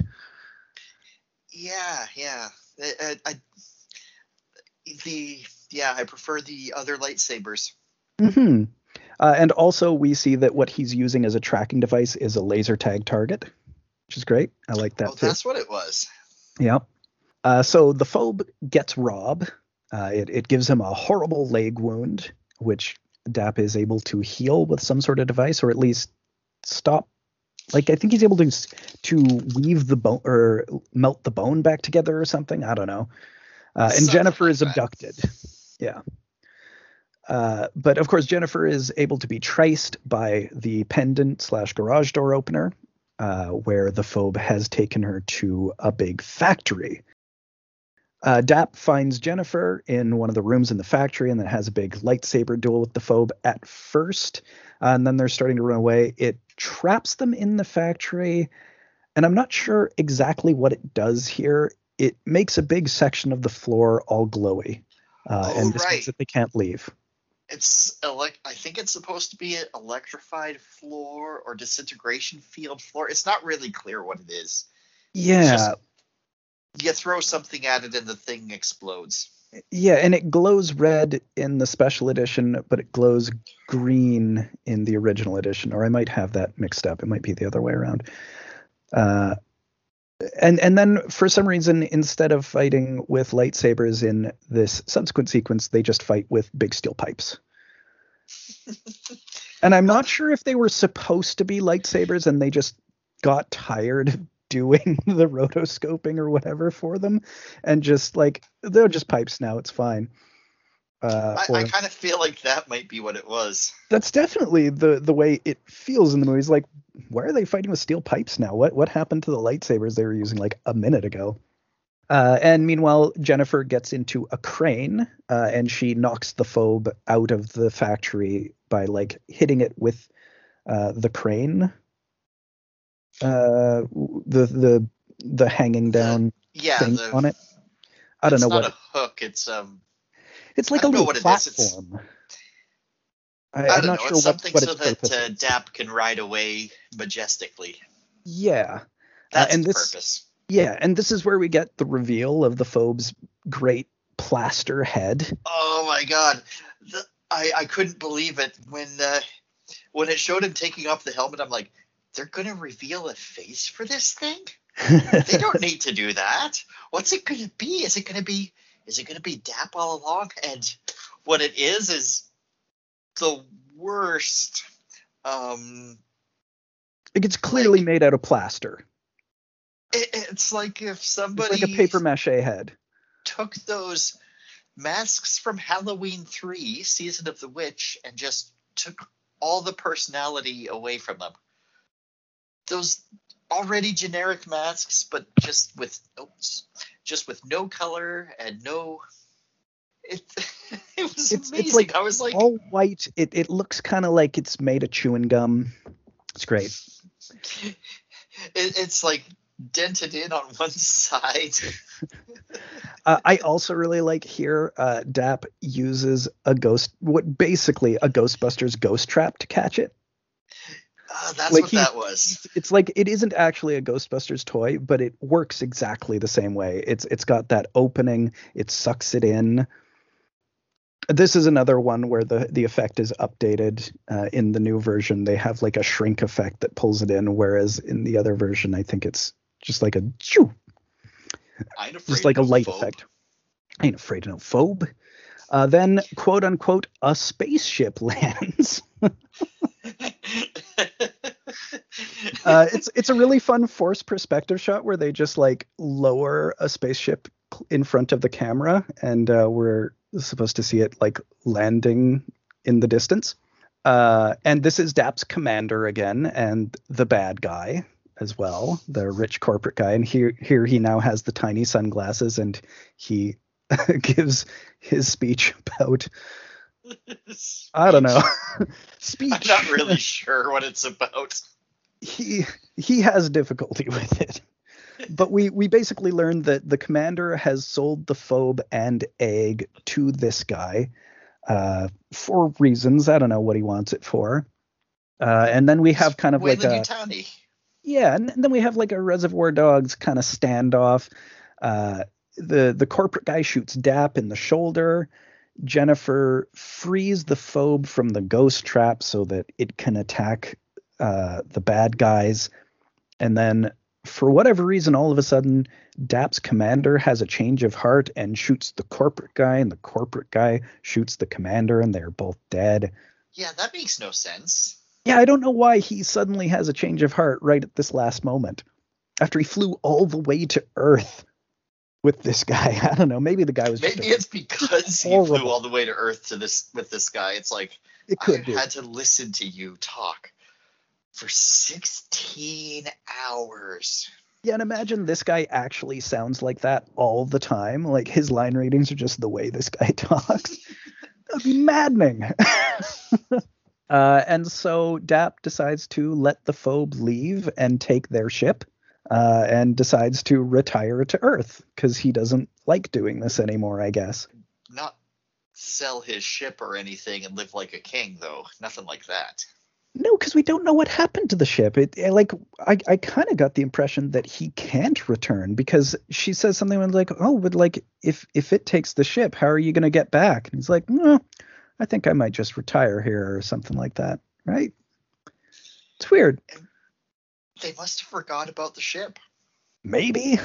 Yeah, yeah. I, I, I, the yeah, I prefer the other lightsabers. Mm-hmm. Uh, and also, we see that what he's using as a tracking device is a laser tag target, which is great. I like that. Oh, too. That's what it was. Yeah. Uh, so the phobe gets Rob. Uh, it it gives him a horrible leg wound, which. Dap is able to heal with some sort of device, or at least stop. Like I think he's able to to weave the bone or melt the bone back together or something. I don't know. Uh, and Jennifer is abducted. Yeah. Uh, but of course, Jennifer is able to be traced by the pendant slash garage door opener, uh, where the phobe has taken her to a big factory. Uh, Dap finds Jennifer in one of the rooms in the factory and then has a big lightsaber duel with the phobe at first. Uh, and then they're starting to run away. It traps them in the factory. And I'm not sure exactly what it does here. It makes a big section of the floor all glowy. Uh, oh, and this right. means that they can't leave. It's elect- I think it's supposed to be an electrified floor or disintegration field floor. It's not really clear what it is. Yeah. You throw something at it and the thing explodes. Yeah, and it glows red in the special edition, but it glows green in the original edition. Or I might have that mixed up. It might be the other way around. Uh, and and then for some reason, instead of fighting with lightsabers in this subsequent sequence, they just fight with big steel pipes. And I'm not sure if they were supposed to be lightsabers and they just got tired of doing the rotoscoping or whatever for them and just like they're just pipes now, it's fine. uh i, I kind of feel like that might be what it was. That's definitely the the way it feels in the movies. Like, why are they fighting with steel pipes now? What what happened to the lightsabers they were using like a minute ago? Uh and meanwhile, Jennifer gets into a crane uh and she knocks the phobe out of the factory by like hitting it with uh the crane. Uh, the the the hanging down the, yeah, thing the, on it. I don't know what. It's not a hook. It's um. It's like a little platform. I, I don't I'm not know. Sure it's something what, what so its that uh, Dap can ride away majestically. Yeah, that's uh, and the this, purpose. Yeah, and this is where we get the reveal of the phobe's great plaster head. Oh my God, the, I I couldn't believe it when uh, when it showed him taking off the helmet. I'm like. They're going to reveal a face for this thing? They don't need to do that. What's it going to be? Is it going to be is it going to be Dap all along? And what it is is the worst. Um, it gets clearly like, made out of plaster. It, it's like if somebody it's like a paper mache head took those masks from Halloween three, Season of the Witch, and just took all the personality away from them. Those already generic masks, but just with oops, just with no color and no. It it was it's, amazing. It's like I was like all white. It it looks kind of like it's made of chewing gum. It's great. it, it's like dented in on one side. uh, I also really like here. Uh, Dap uses a ghost, what basically a Ghostbusters ghost trap to catch it. Uh, that's like what he, that was. It's like it isn't actually a Ghostbusters toy, but it works exactly the same way. It's it's got that opening. It sucks it in. this is another one where the, the effect is updated. Uh, in the new version, they have like a shrink effect that pulls it in, whereas in the other version, I think it's just like a just like a light phobe. effect. I ain't afraid of no phobe. Uh, then, quote unquote, a spaceship lands. uh, it's it's a really fun forced perspective shot where they just like lower a spaceship in front of the camera, and uh, we're supposed to see it like landing in the distance. Uh, and this is D A P's commander again, and the bad guy as well, the rich corporate guy. And here, here he now has the tiny sunglasses, and he gives his speech about speech. I don't know. speech. I'm not really sure what it's about. He he has difficulty with it. But we, we basically learned that the commander has sold the phobe and egg to this guy uh, for reasons. I don't know what he wants it for. Uh, and then we have kind of Wayland like a Yutani. Yeah, and then we have like a Reservoir Dogs kind of standoff. Uh, the the corporate guy shoots D A P in the shoulder. Jennifer frees the phobe from the ghost trap so that it can attack uh, the bad guys, and then, for whatever reason, all of a sudden, D A P's commander has a change of heart and shoots the corporate guy, and the corporate guy shoots the commander, and they're both dead. Yeah, that makes no sense. Yeah, I don't know why he suddenly has a change of heart right at this last moment, after he flew all the way to Earth with this guy. I don't know. Maybe the guy was. Maybe just it's because horrible. He flew all the way to Earth to this with this guy. It's like it could I be. had to listen to you talk for sixteen hours. Yeah, and imagine this guy actually sounds like that all the time. Like, his line readings are just the way this guy talks. That'd be maddening. uh, and so D A P decides to let the phobe leave and take their ship, uh, and decides to retire to Earth because he doesn't like doing this anymore, I guess. Not sell his ship or anything and live like a king, though. Nothing like that. No, because we don't know what happened to the ship. It, like, I, I kind of got the impression that he can't return, because she says something like, oh, but like, if if it takes the ship, how are you going to get back? And he's like, no, I think I might just retire here or something like that. Right? It's weird. And they must have forgot about the ship. Maybe.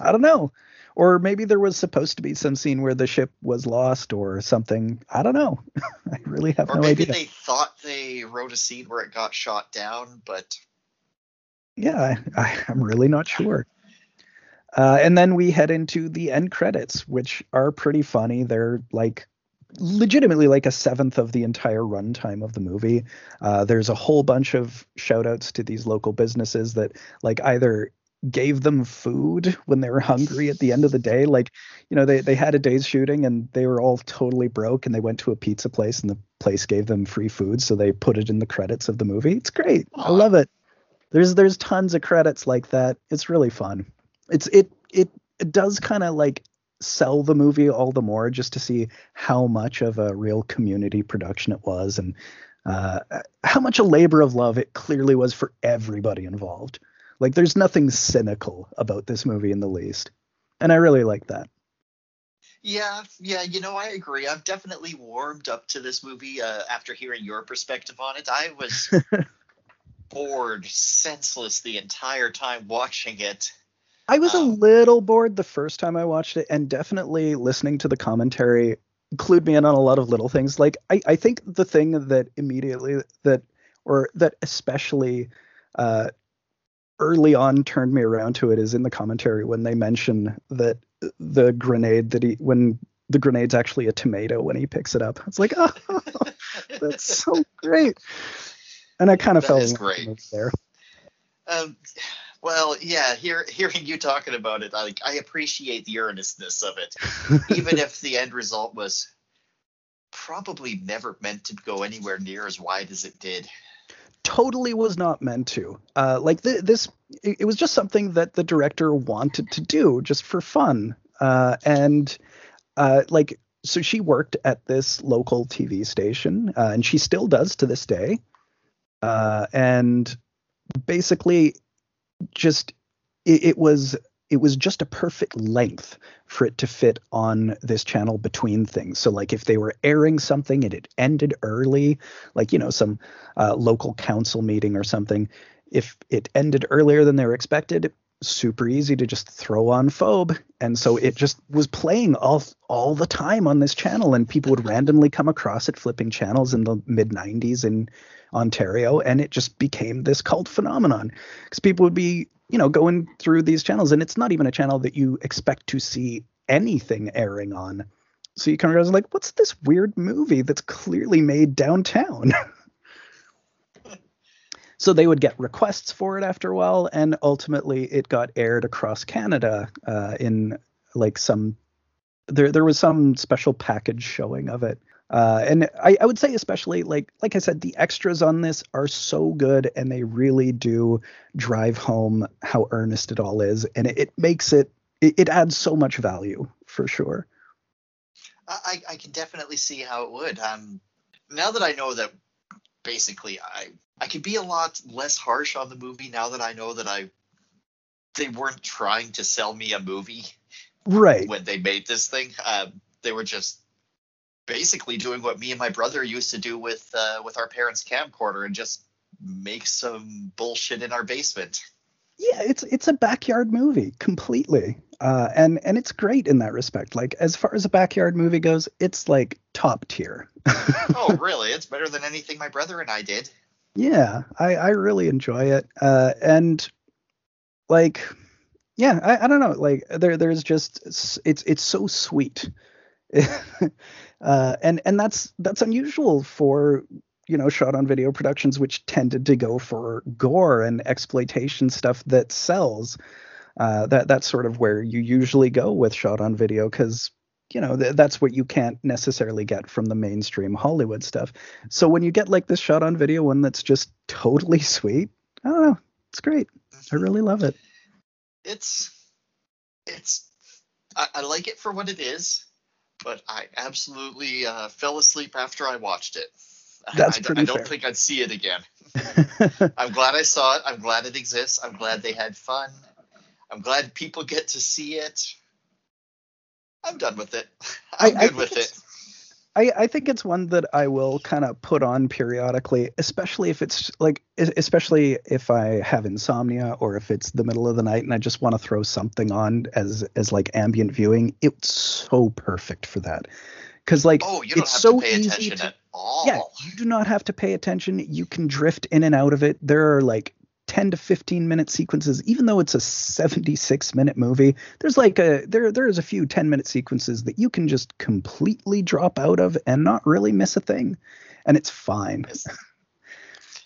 I don't know. Or maybe there was supposed to be some scene where the ship was lost or something. I don't know. I really have or no idea. Or maybe they thought they wrote a scene where it got shot down, but... Yeah, I, I, I'm really not sure. Uh, and then we head into the end credits, which are pretty funny. They're like legitimately like a seventh of the entire runtime of the movie. Uh, there's a whole bunch of shout-outs to these local businesses that like either... gave them food when they were hungry at the end of the day. Like, you know, they, they had a day's shooting and they were all totally broke, and they went to a pizza place and the place gave them free food. So they put it in the credits of the movie. It's great. Aww. I love it. There's, there's tons of credits like that. It's really fun. It's, it, it, it does kind of like sell the movie all the more just to see how much of a real community production it was, and uh, how much a labor of love it clearly was for everybody involved. Like, there's nothing cynical about this movie in the least. And I really like that. Yeah, yeah, you know, I agree. I've definitely warmed up to this movie uh, after hearing your perspective on it. I was bored, senseless the entire time watching it. I was um, a little bored the first time I watched it, and definitely listening to the commentary clued me in on a lot of little things. Like, I, I think the thing that immediately that or that especially uh early on turned me around to it is in the commentary when they mention that the grenade that he, when the grenade's actually a tomato when he picks it up. It's like, oh, that's so great. And I kind of fell in love there. Um, well, yeah, hear, hearing you talking about it, I, I appreciate the earnestness of it, even if the end result was probably never meant to go anywhere near as wide as it did. Totally was not meant to. Uh, like th- this, it, it was just something that the director wanted to do just for fun. Uh, and uh, like, so she worked at this local T V station, uh, and she still does to this day. Uh, and basically, just it, it was it was just a perfect length for it to fit on this channel between things. So like if they were airing something and it ended early, like, you know, some uh, local council meeting or something, if it ended earlier than they were expected, super easy to just throw on Phobe. And so it just was playing all all the time on this channel, and people would randomly come across it flipping channels in the mid nineties in Ontario, and it just became this cult phenomenon because people would be, you know, going through these channels, and it's not even a channel that you expect to see anything airing on. So you kind of realize, like, what's this weird movie that's clearly made downtown? So they would get requests for it after a while, and ultimately it got aired across Canada uh, in like some there there was some special package showing of it. Uh, and I, I would say especially like like I said, the extras on this are so good, and they really do drive home how earnest it all is. And it, it makes it, it it adds so much value for sure. I, I can definitely see how it would. Um, now that I know that basically I I could be a lot less harsh on the movie now that I know that I they weren't trying to sell me a movie, right? When they made this thing, um, they were just basically doing what me and my brother used to do with uh, with our parents' camcorder and just make some bullshit in our basement. Yeah, it's it's a backyard movie completely, uh, and and it's great in that respect. Like as far as a backyard movie goes, it's like top tier. Oh, really? It's better than anything my brother and I did. Yeah, I, I really enjoy it. Uh, and like, yeah, I, I don't know. Like there, there's just it's it's so sweet. uh, and and that's that's unusual for, you know, shot on video productions, which tended to go for gore and exploitation stuff that sells. Uh, that that's sort of where you usually go with shot on video, because, you know, th- that's what you can't necessarily get from the mainstream Hollywood stuff. So when you get like this shot on video one that's just totally sweet, I don't know, it's great. I really love it. It's, it's, I, I like it for what it is, but I absolutely uh, fell asleep after I watched it. That's I, I, pretty I don't fair. think I'd see it again. I'm glad I saw it. I'm glad it exists. I'm glad they had fun. I'm glad people get to see it. I'm done with it. I'm I, good I with it. I, I think it's one that I will kind of put on periodically, especially if it's like, especially if I have insomnia or if it's the middle of the night and I just want to throw something on as as like ambient viewing. It's so perfect for that, because like oh, you don't it's have so to pay easy attention to, at all. Yeah, you do not have to pay attention. You can drift in and out of it. There are like ten to fifteen minute sequences, even though it's a seventy-six minute movie, there's like a there there's a few ten minute sequences that you can just completely drop out of and not really miss a thing, and it's fine. Yes.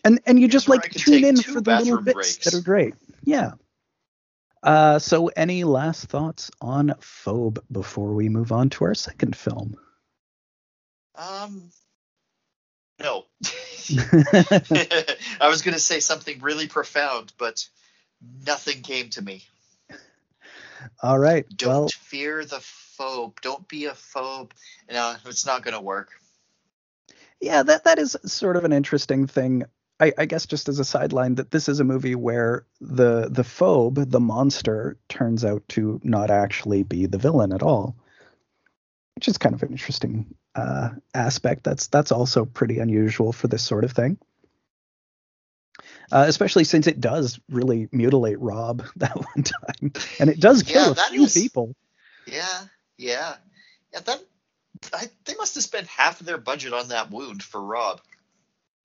and and you Here's just like tune in for the little bits breaks. that are great. Yeah. Uh so any last thoughts on Phobe before we move on to our second film? Um No. I was going to say something really profound, but nothing came to me. All right. Don't well, fear the phobe. Don't be a phobe. No, it's not going to work. Yeah, that that is sort of an interesting thing. I, I guess just as a sideline, that this is a movie where the the phobe, the monster, turns out to not actually be the villain at all, which is kind of an interesting uh, aspect. That's that's also pretty unusual for this sort of thing, uh, especially since it does really mutilate Rob that one time, and it does kill yeah, a few is, people. Yeah, yeah, yeah. That I, they must have spent half of their budget on that wound for Rob.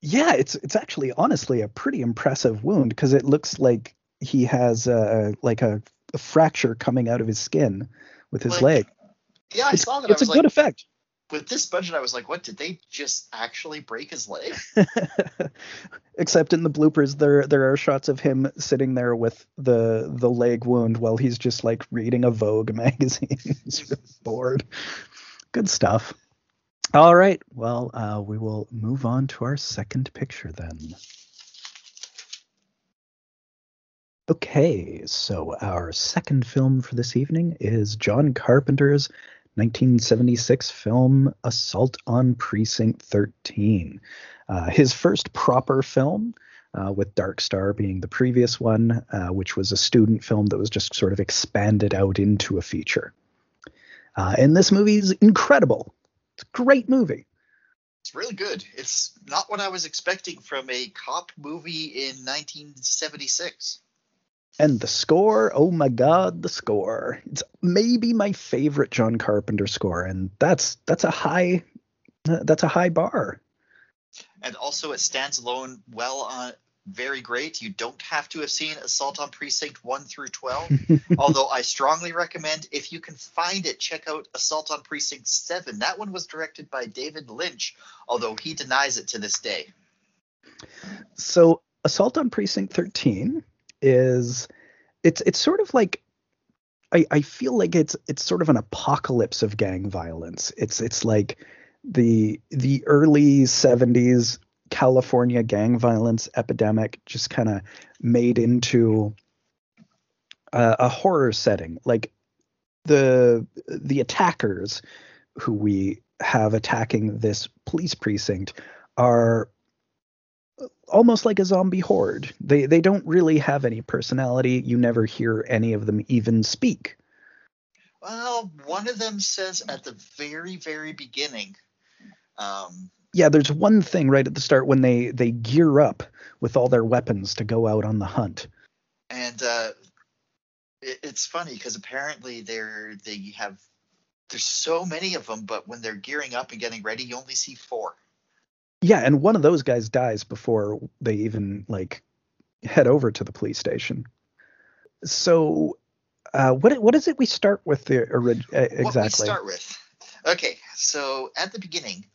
Yeah, it's it's actually honestly a pretty impressive wound, because it looks like he has a, like a, a fracture coming out of his skin with his like, leg. Yeah, I it's, saw that. It's I was a like, good effect. With this budget, I was like, what, did they just actually break his leg? Except in the bloopers, there there are shots of him sitting there with the the leg wound while he's just like reading a Vogue magazine. He's really bored. Good stuff. All right. Well, uh, we will move on to our second picture then. Okay, so our second film for this evening is John Carpenter's nineteen seventy-six film Assault on Precinct thirteen. Uh, his first proper film, uh, with Dark Star being the previous one, uh, which was a student film that was just sort of expanded out into a feature. Uh, and this movie is incredible. It's a great movie. It's really good. It's not what I was expecting from a cop movie in nineteen seventy-six. And the score, oh my God, the score. It's maybe my favorite John Carpenter score, and that's that's a high that's a high bar. And also it stands alone well on very great. You don't have to have seen Assault on Precinct one through twelve, although I strongly recommend, if you can find it, check out Assault on Precinct seven. That one was directed by David Lynch, although he denies it to this day. So Assault on Precinct thirteen is it's it's sort of like I, I feel like it's it's sort of an apocalypse of gang violence. It's it's like the the early seventies California gang violence epidemic just kind of made into a, a horror setting. Like the the attackers who we have attacking this police precinct are almost like a zombie horde. They they don't really have any personality. You never hear any of them even speak. Well, one of them says at the very, very beginning. Um, yeah, there's one thing right at the start when they, they gear up with all their weapons to go out on the hunt. And uh, it, it's funny because apparently they're they have there's so many of them, but when they're gearing up and getting ready, you only see four. Yeah, and one of those guys dies before they even, like, head over to the police station. So uh, what what is it we start with the orig- uh, exactly? What we start with. Okay, so at the beginning,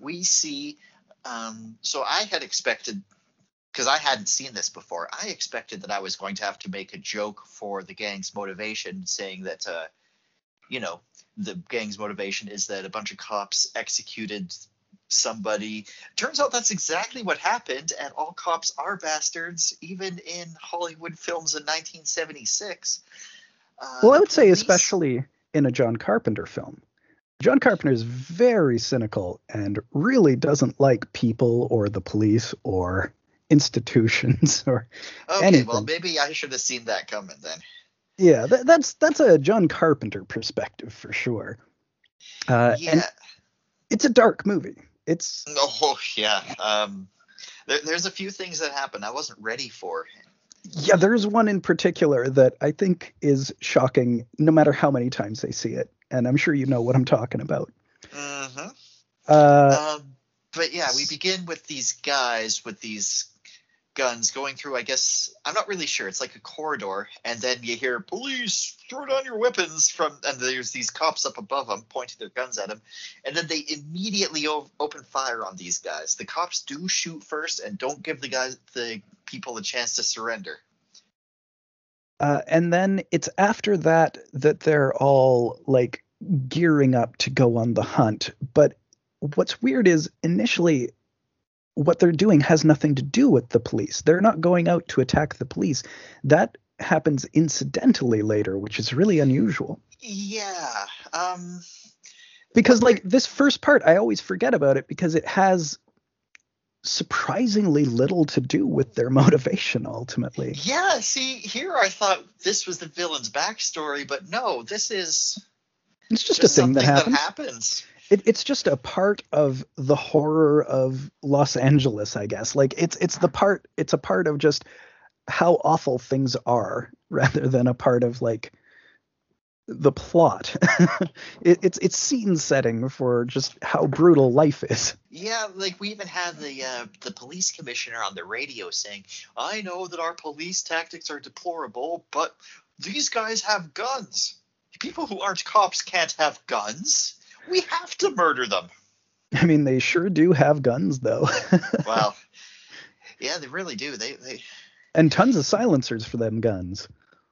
we see um, – so I had expected – because I hadn't seen this before. I expected that I was going to have to make a joke for the gang's motivation saying that, uh, you know, the gang's motivation is that a bunch of cops executed – somebody. Turns out that's exactly what happened, and all cops are bastards, even in Hollywood films in nineteen seventy-six. Uh, well, I would police... say especially in a John Carpenter film. John Carpenter is very cynical and really doesn't like people or the police or institutions or okay, anything. Okay, well, maybe I should have seen that coming then. Yeah, that, that's that's a John Carpenter perspective for sure. Uh, yeah. And it's a dark movie. It's oh yeah. Um, there, there's a few things that happen I wasn't ready for. Yeah, there's one in particular that I think is shocking, no matter how many times they see it, and I'm sure you know what I'm talking about. Mm-hmm. Uh, um, but yeah, we begin with these guys with these guns going through. I guess I'm not really sure. It's like a corridor, and then you hear police. Throw down your weapons from, and there's these cops up above them pointing their guns at him, and then they immediately o- open fire on these guys. The cops do shoot first and don't give the guys, the people, a chance to surrender. Uh, and then it's after that that they're all like gearing up to go on the hunt. But what's weird is initially what they're doing has nothing to do with the police. They're not going out to attack the police. That happens incidentally later, which is really unusual. Yeah. Um, because like this first part, I always forget about it because it has surprisingly little to do with their motivation ultimately. Yeah. See, here I thought this was the villain's backstory, but no, this is. It's just, just a thing that happens. That happens. It, it's just a part of the horror of Los Angeles, I guess. Like it's it's the part. It's a part of just how awful things are rather than a part of like the plot. it, it's it's scene setting for just how brutal life is. Yeah, like we even had the uh, the police commissioner on the radio saying, I know that our police tactics are deplorable, but these guys have guns. People who aren't cops can't have guns. We have to murder them. I mean, they sure do have guns though. Wow. Yeah, they really do. They they And tons of silencers for them guns.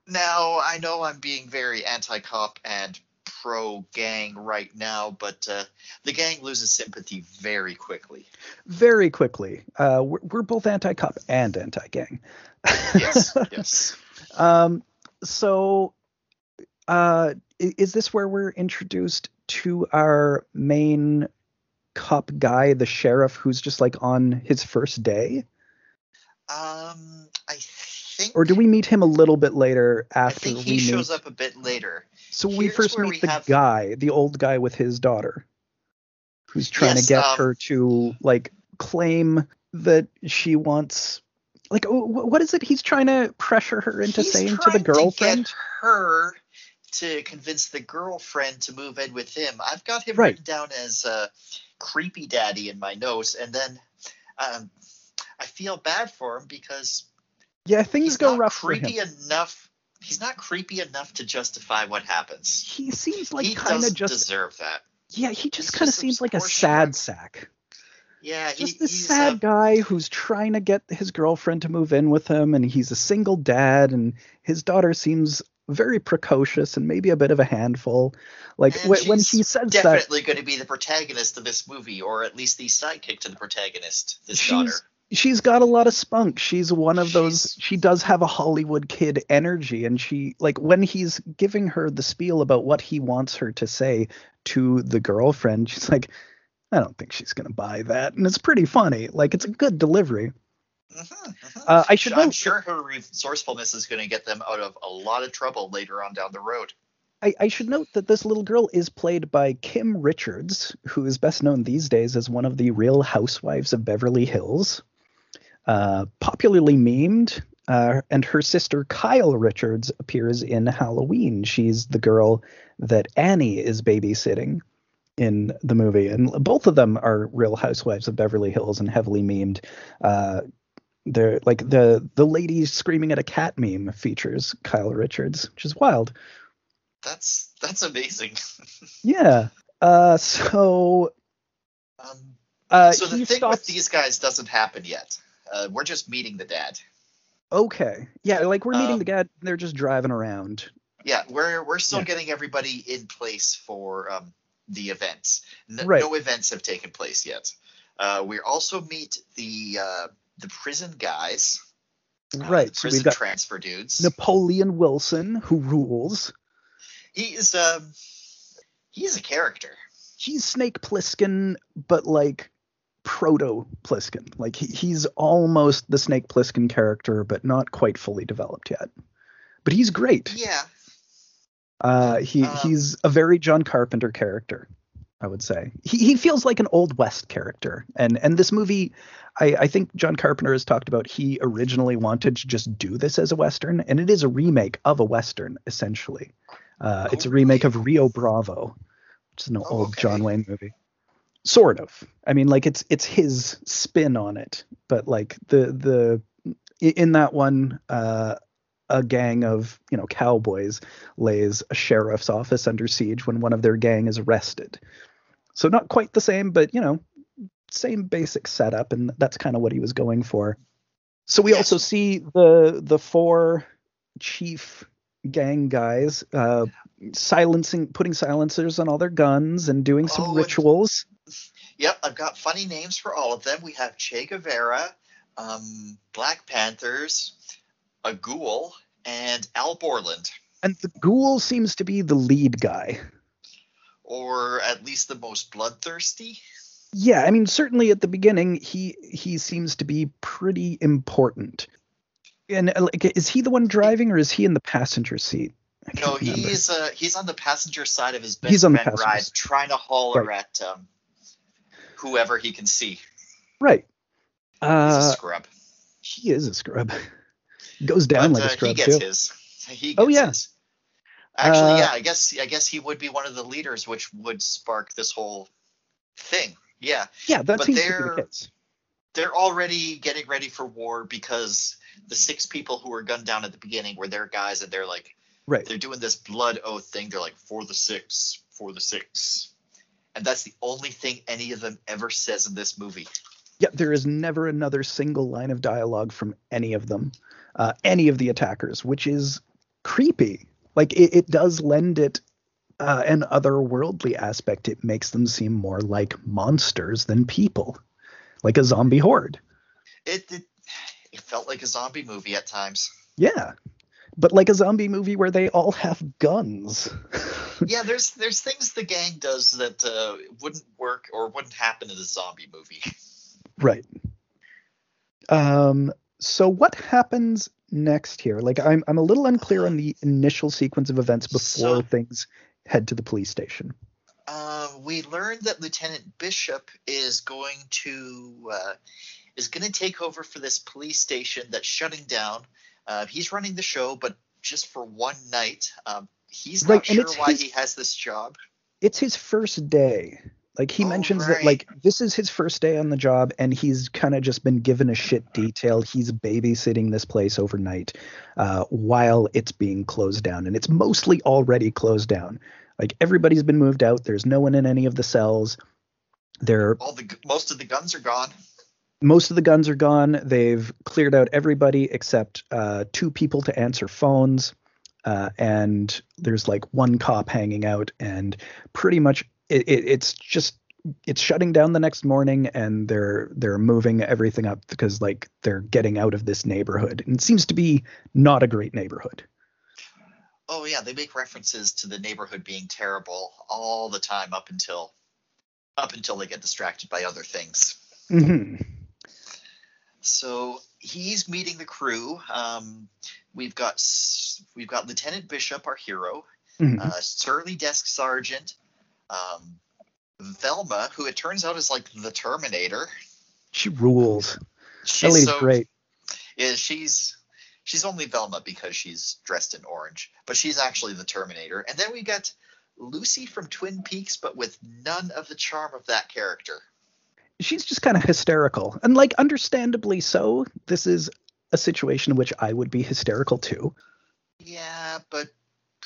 Now, I know I'm being very anti-cop and pro-gang right now, but uh, the gang loses sympathy very quickly. Very quickly. Uh, we're, we're both anti-cop and anti-gang. Yes, yes. Um, so uh, is this where we're introduced to our main cop guy, the sheriff, who's just like on his first day? Um, I think. Or do we meet him a little bit later after? I think he we shows meet... up a bit later. So Here's we first meet we the have... guy, the old guy with his daughter, who's trying yes, to get um, her to like claim that she wants. Like, what is it? He's trying to pressure her into he's saying to the girlfriend. To get her to convince the girlfriend to move in with him. I've got him right. written down as uh, creepy daddy in my notes, and then um, I feel bad for him because yeah, things go rough for him. Creepy enough. He's not creepy enough to justify what happens. He seems like kind of just deserve that. Yeah, he just kind of seems like a sad sack. Yeah, he, just this he's sad a, guy who's trying to get his girlfriend to move in with him, and he's a single dad, and his daughter seems very precocious and maybe a bit of a handful. Like wh- when he says definitely that, definitely going to be the protagonist of this movie, or at least the sidekick to the protagonist. This she's, daughter, she's got a lot of spunk. She's one of she's, those. She does have a Hollywood kid energy, and she like when he's giving her the spiel about what he wants her to say to the girlfriend, she's like, I don't think she's going to buy that. And it's pretty funny. Like, it's a good delivery. Mm-hmm, mm-hmm. Uh, I should I'm note, sure her resourcefulness is going to get them out of a lot of trouble later on down the road. I, I should note that this little girl is played by Kim Richards, who is best known these days as one of the Real Housewives of Beverly Hills, uh, popularly memed. Uh, and her sister Kyle Richards appears in Halloween. She's the girl that Annie is babysitting in the movie, and both of them are Real Housewives of Beverly Hills and heavily memed. Uh, they're like the the lady screaming at a cat meme features Kyle Richards, which is wild. That's that's amazing. yeah. Uh, so. Um, uh, so the thing stops... with these guys doesn't happen yet. Uh, we're just meeting the dad. Okay. Yeah, like we're meeting um, the dad. And they're just driving around. Yeah, we're we're still yeah. getting everybody in place for. Um, the events. No, right. no events have taken place yet. Uh, we also meet the uh, the prison guys. Right. Uh, the prison so transfer dudes. Napoleon Wilson, who rules. He is um, he's a character. He's Snake Plissken, but like proto-Plissken. Like he, he's almost the Snake Plissken character, but not quite fully developed yet. But he's great. Yeah. Uh, he um, he's a very John Carpenter character, I would say. He he feels like an Old West character, and and this movie, I, I think John Carpenter has talked about. He originally wanted to just do this as a Western, and it is a remake of a Western essentially. Uh, oh, it's a remake really? of Rio Bravo, which is an oh, old okay. John Wayne movie, sort of. I mean, like it's it's his spin on it, but like the the in that one. Uh, A gang of, you know, cowboys lays a sheriff's office under siege when one of their gang is arrested. So not quite the same, but, you know, same basic setup. And that's kind of what he was going for. So we also see the the four chief gang guys uh, silencing, putting silencers on all their guns and doing some oh, rituals. Yep. I've got funny names for all of them. We have Che Guevara, um, Black Panthers, a ghoul, and Al Borland. And the ghoul seems to be the lead guy. Or at least the most bloodthirsty. Yeah, I mean, certainly at the beginning, he he seems to be pretty important. And like, is he the one driving, or is he in the passenger seat? No, he's uh, he's on the passenger side of his best friend ride, trying to holler right. at um, whoever he can see. Right. Uh, he's a scrub. He is a scrub. Goes down but, like uh, a scrub, he gets too. His. He gets oh, yeah. his. Actually, uh, yeah, I guess I guess he would be one of the leaders, which would spark this whole thing. Yeah. Yeah, that but seems they're, to be the case. They're already getting ready for war because the six people who were gunned down at the beginning were their guys, and they're like right. they're doing this blood oath thing. They're like, for the six, for the six. And that's the only thing any of them ever says in this movie. Yeah, there is never another single line of dialogue from any of them. Uh, any of the attackers, which is creepy. Like it, it does lend it uh, an otherworldly aspect. It makes them seem more like monsters than people, like a zombie horde. It it, it felt like a zombie movie at times. Yeah, but like a zombie movie where they all have guns. yeah, there's there's things the gang does that uh, wouldn't work or wouldn't happen in a zombie movie. Right. Um. So what happens next here? Like, I'm I'm a little unclear on the initial sequence of events before so, things head to the police station. Uh, we learned that Lieutenant Bishop is going to uh, is going to take over for this police station that's shutting down. Uh, he's running the show, but just for one night. Um, he's not right, sure why his, he has this job. It's his first day. Like, he oh, mentions right. that, like, this is his first day on the job, and he's kind of just been given a shit detail. He's babysitting this place overnight uh, while it's being closed down, and it's mostly already closed down. Like, everybody's been moved out. There's no one in any of the cells. They're, All the most of the guns are gone. Most of the guns are gone. They've cleared out everybody except uh, two people to answer phones, uh, and there's, like, one cop hanging out, and pretty much – It, it, it's just it's shutting down the next morning, and they're they're moving everything up because, like, they're getting out of this neighborhood, and it seems to be not a great neighborhood. Oh yeah, they make references to the neighborhood being terrible all the time up until up until they get distracted by other things. Mm-hmm. So he's meeting the crew. Um, we've got we've got Lieutenant Bishop, our hero, mm-hmm. uh, Surly Desk Sergeant. Um, Velma, who it turns out is like the Terminator. She rules. She's that lady's so, great. Yeah, she's she's only Velma because she's dressed in orange, but she's actually the Terminator. And then we got Lucy from Twin Peaks, but with none of the charm of that character. She's just kind of hysterical, and, like, understandably so. This is a situation in which I would be hysterical too. Yeah, but.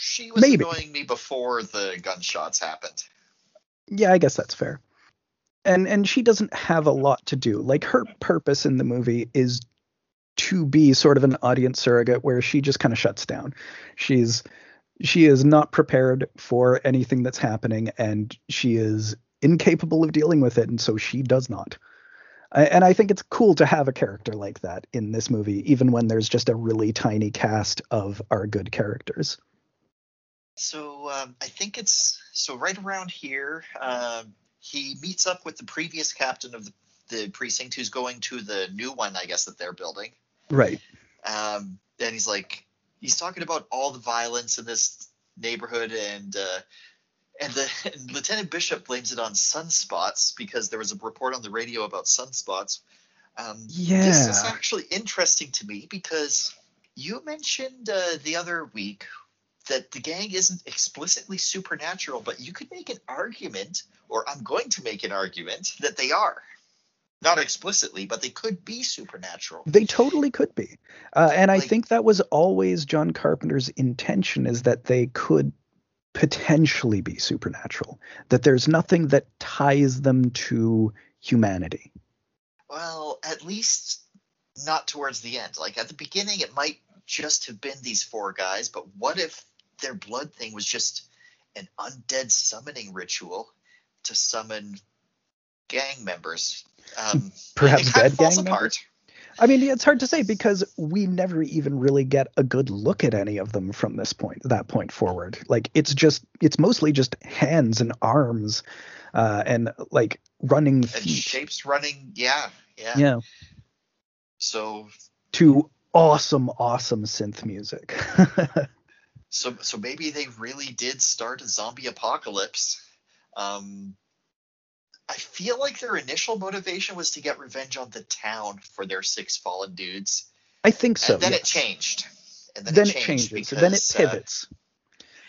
She was Maybe. annoying me before the gunshots happened. Yeah, I guess that's fair. And and she doesn't have a lot to do. Like, her purpose in the movie is to be sort of an audience surrogate where she just kind of shuts down. She's she is not prepared for anything that's happening, and she is incapable of dealing with it, and so she does not. And I think it's cool to have a character like that in this movie, even when there's just a really tiny cast of our good characters. So um, I think it's so right around here. Uh, he meets up with the previous captain of the, the precinct, who's going to the new one, I guess, that they're building. Right. Um, and he's like, he's talking about all the violence in this neighborhood, and uh, and the and Lieutenant Bishop blames it on sunspots because there was a report on the radio about sunspots. Um, yeah. This is actually interesting to me because you mentioned uh, the other week that the gang isn't explicitly supernatural, but you could make an argument, or I'm going to make an argument, that they are. Not explicitly, but they could be supernatural. They totally could be. Uh, and like, I think that was always John Carpenter's intention, is that they could potentially be supernatural, that there's nothing that ties them to humanity. Well, at least not towards the end. Like, at the beginning, it might just have been these four guys, but what if their blood thing was just an undead summoning ritual to summon gang members? Um, Perhaps dead gang apart. members? I mean, it's hard to say because we never even really get a good look at any of them from this point, that point forward. Like, it's just, it's mostly just hands and arms uh, and, like, running feet. And shapes running, yeah, yeah. Yeah. So... To... Awesome, awesome synth music. so so maybe they really did start a zombie apocalypse. Um, I feel like their initial motivation was to get revenge on the town for their six fallen dudes. I think so. And then yes. it changed. And then, then it, changed it changes. Because, then it pivots.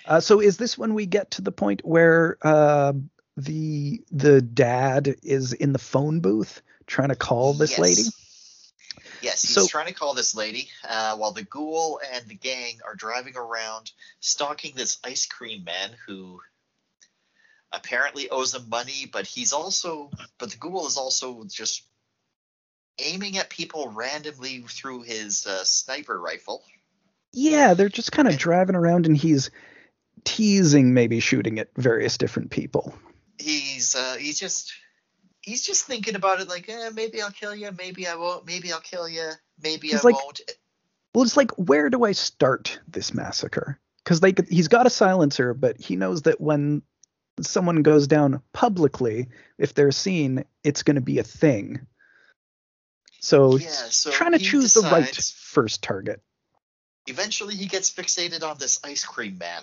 Uh, uh, so is this when we get to the point where uh, the the dad is in the phone booth trying to call this yes. lady? Yes, he's so, trying to call this lady uh, while the ghoul and the gang are driving around stalking this ice cream man who apparently owes them money, but he's also – but the ghoul is also just aiming at people randomly through his uh, sniper rifle. Yeah, they're just kind of driving around, and he's teasing, maybe shooting at various different people. He's uh, he's just – He's just thinking about it like, eh, maybe I'll kill you, maybe I won't, maybe I'll kill you, maybe he's I like, won't. Well, it's like, where do I start this massacre? Because like, he's got a silencer, but he knows that when someone goes down publicly, if they're seen, it's going to be a thing. So yeah, he's so trying to choose decides, the right first target. Eventually he gets fixated on this ice cream man.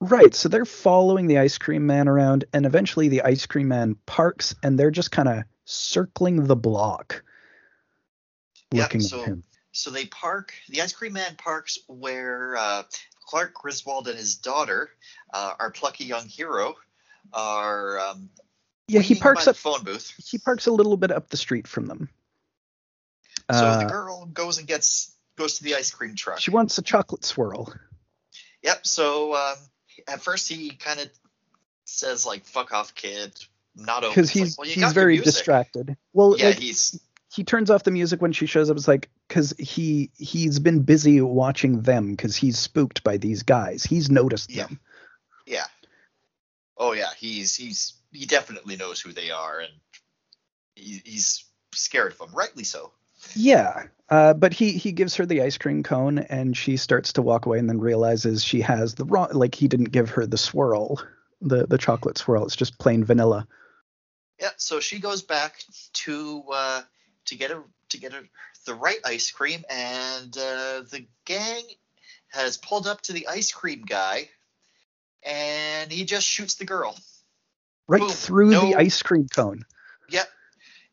Right, so they're following the ice cream man around, and eventually the ice cream man parks, and they're just kind of circling the block looking yep, so, at him. So they park, the ice cream man parks where uh, Clark Griswold and his daughter, uh, our plucky young hero, are um, yeah, he parks up, phone booth. He parks a little bit up the street from them. So uh, the girl goes and gets, goes to the ice cream truck. She wants a chocolate swirl. Yep, so... Um, at first, he kind of says, like, fuck off, kid. Not over. Because he's, like, well, he's very distracted. Well, yeah, like, he's... he turns off the music when she shows up. It's like, because he, he's been busy watching them because he's spooked by these guys. He's noticed yeah. them. Yeah. Oh, yeah. He's he's he definitely knows who they are, and he, he's scared of them. Rightly so. Yeah, uh, but he, he gives her the ice cream cone, and she starts to walk away, and then realizes she has the wrong, like, he didn't give her the swirl, the, the chocolate swirl. It's just plain vanilla. Yeah, so she goes back to uh, to get a to get a, the right ice cream, and uh, the gang has pulled up to the ice cream guy, and he just shoots the girl right Boom. through no. the ice cream cone. Yep.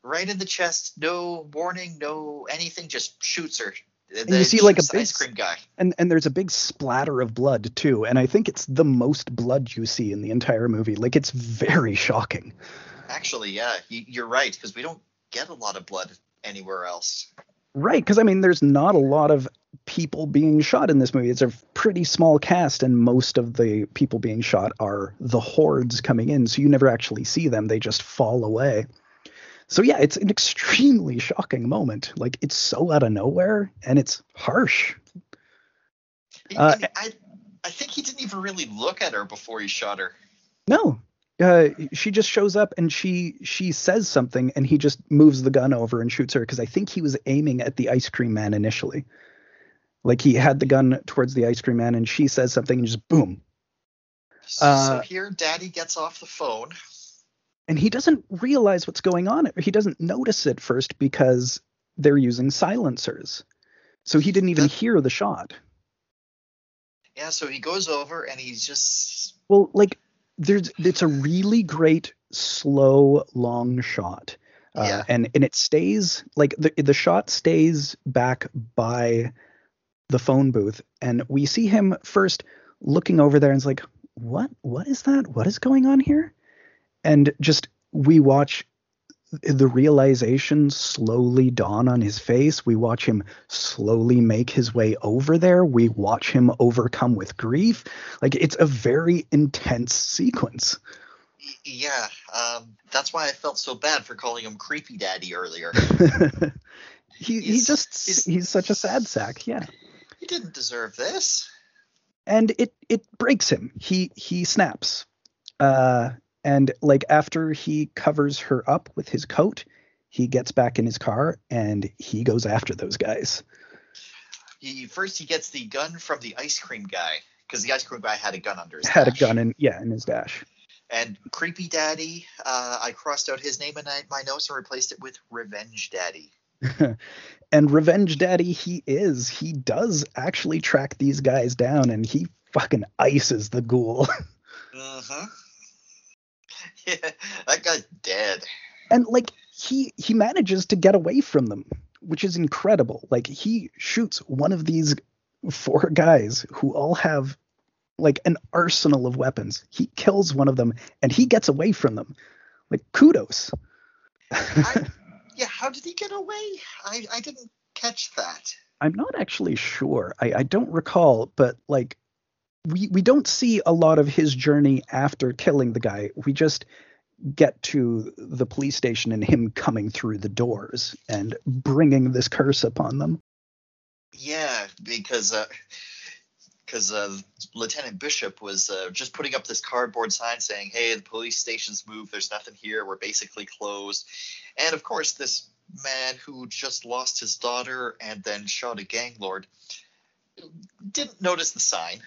Right in the chest, no warning, no anything, just shoots her. And you see like a big ice cream guy. And and there's a big splatter of blood too. And I think it's the most blood you see in the entire movie. Like, it's very shocking. Actually, yeah, you're right, because we don't get a lot of blood anywhere else. Right, because I mean, there's not a lot of people being shot in this movie. It's a pretty small cast, and most of the people being shot are the hordes coming in. So you never actually see them. They just fall away. So, yeah, it's an extremely shocking moment. Like, it's so out of nowhere, and it's harsh. Uh, I, I think he didn't even really look at her before he shot her. No. Uh, she just shows up, and she she says something, and he just moves the gun over and shoots her, because I think he was aiming at the ice cream man initially. Like, he had the gun towards the ice cream man, and she says something, and just boom. So, uh, so here, Daddy gets off the phone. And he doesn't realize what's going on. He doesn't notice it first because they're using silencers. So he didn't even hear the shot. Yeah, so he goes over and he's just... Well, like, there's it's a really great, slow, long shot. Uh, yeah. And, and it stays, like, the, the shot stays back by the phone booth. And we see him first looking over there and it's like, what? What is that? What is going on here? And just we watch the realization slowly dawn on his face. We watch him slowly make his way over there. We watch him overcome with grief. Like, it's a very intense sequence. Yeah, um, that's why I felt so bad for calling him Creepy Daddy earlier. he, he's, he just he's, he's such a sad sack. Yeah, he didn't deserve this. And it it breaks him. He he snaps. Uh. And, like, after he covers her up with his coat, he gets back in his car, and he goes after those guys. He, first, he gets the gun from the ice cream guy, because the ice cream guy had a gun under his had dash. Had a gun, in, yeah, in his dash. And Creepy Daddy, uh, I crossed out his name in my notes and replaced it with Revenge Daddy. And Revenge Daddy, he is. He does actually track these guys down, and he fucking ices the ghoul. Uh-huh. Yeah, that guy's dead. And, like, he he manages to get away from them, which is incredible. Like, he shoots one of these four guys who all have, like, an arsenal of weapons. He kills one of them, and he gets away from them. Like, kudos. I, yeah, how did he get away? I, I didn't catch that. I'm not actually sure. I, I don't recall, but, like, We we don't see a lot of his journey after killing the guy. We just get to the police station and him coming through the doors and bringing this curse upon them. Yeah, because uh, because uh, Lieutenant Bishop was uh, just putting up this cardboard sign saying, hey, the police station's moved. There's nothing here. We're basically closed. And, of course, this man who just lost his daughter and then shot a gang lord didn't notice the sign.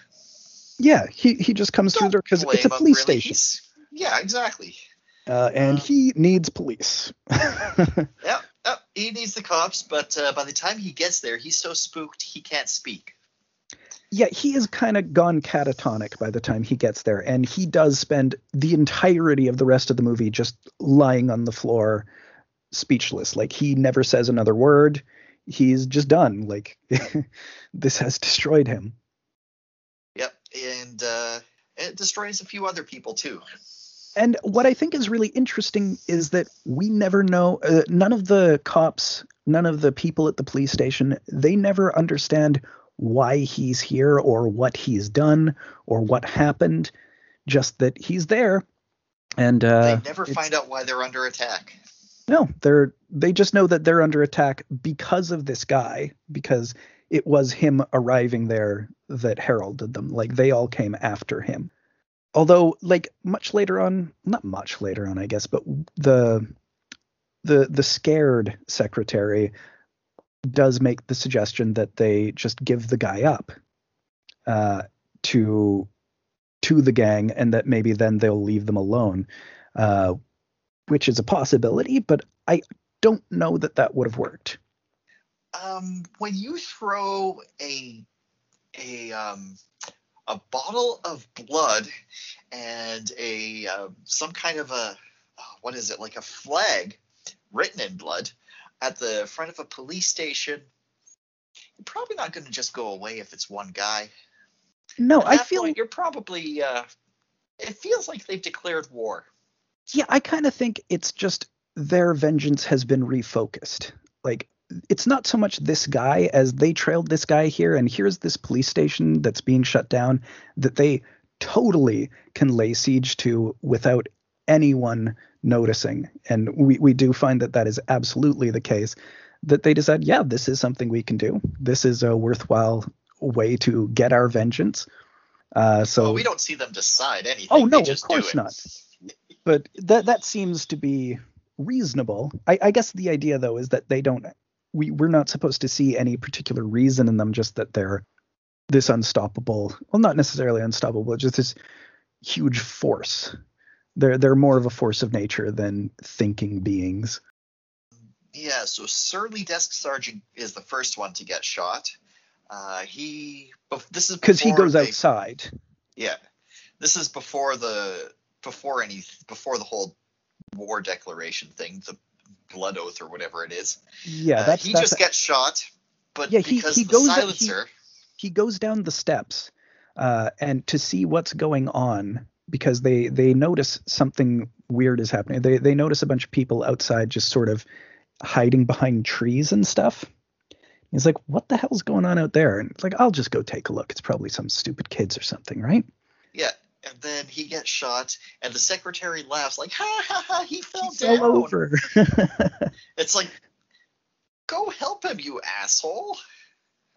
Yeah, he, he just comes Don't through there because it's a police really. station. He's, yeah, exactly. Uh, and um, he needs police. yeah, yeah, He needs the cops, but uh, by the time he gets there, he's so spooked he can't speak. Yeah, he is kind of gone catatonic by the time he gets there, and he does spend the entirety of the rest of the movie just lying on the floor, speechless. Like, he never says another word. He's just done. Like, this has destroyed him. Yep, and uh, it destroys a few other people, too. And what I think is really interesting is that we never know, uh, none of the cops, none of the people at the police station, they never understand why he's here or what he's done or what happened, just that he's there. And uh, they never find out why they're under attack. No, they're they just know that they're under attack because of this guy, because it was him arriving there that heralded them. Like, they all came after him. Although, like, much later on, not much later on, I guess, but the the the scared secretary does make the suggestion that they just give the guy up uh, to to the gang, and that maybe then they'll leave them alone, uh, which is a possibility. But I don't know that that would have worked. Um, when you throw a a um. a bottle of blood and a uh, some kind of a what is it like a flag written in blood at the front of a police station, you're probably not going to just go away if it's one guy. No, I feel like you're probably uh, it feels like they've declared war. Yeah, I kind of think it's just their vengeance has been refocused. Like, it's not so much this guy as they trailed this guy here, and here's this police station that's being shut down that they totally can lay siege to without anyone noticing. And we, we do find that that is absolutely the case, that they decide, yeah, this is something we can do. This is a worthwhile way to get our vengeance. Uh, so well, we don't see them decide anything. Oh, no, they just of course do it. Not. But that, that seems to be reasonable. I, I guess the idea, though, is that they don't We, we're not supposed to see any particular reason in them, just that they're this unstoppable, well, not necessarily unstoppable, just this huge force. They're they're more of a force of nature than thinking beings. Yeah, so Surly Desk Sergeant is the first one to get shot. Uh, he this is because he goes they, outside. Yeah, this is before the before any before the whole war declaration thing. The blood oath or whatever it is. Yeah, that's, uh, he that's, just gets shot, but yeah, because he, he the goes silencer. Up, he, he goes down the steps, uh, and to see what's going on, because they they notice something weird is happening. They they notice a bunch of people outside just sort of hiding behind trees and stuff. He's like, "What the hell's going on out there?" And it's like, "I'll just go take a look. It's probably some stupid kids or something, right?" Yeah. And then he gets shot, and the secretary laughs like, ha, ha, ha, he fell he down. Fell over. It's like, go help him, you asshole.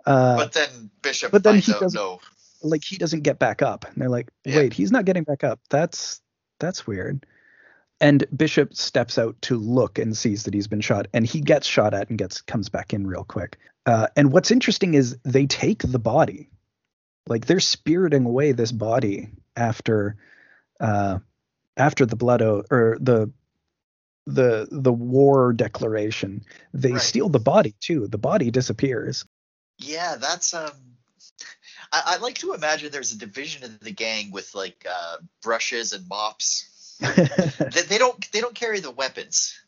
Uh, but then Bishop but then finds he out, no. Like, he doesn't get back up. And they're like, wait, yeah. He's not getting back up. That's that's weird. And Bishop steps out to look and sees that he's been shot, and he gets shot at and gets comes back in real quick. Uh, and what's interesting is they take the body. Like, they're spiriting away this body after uh, after the blood oath or the the the war declaration. They right. steal the body too. The body disappears. Yeah, that's um. I, I like to imagine there's a division of the gang with like uh, brushes and mops. they, they don't they don't carry the weapons.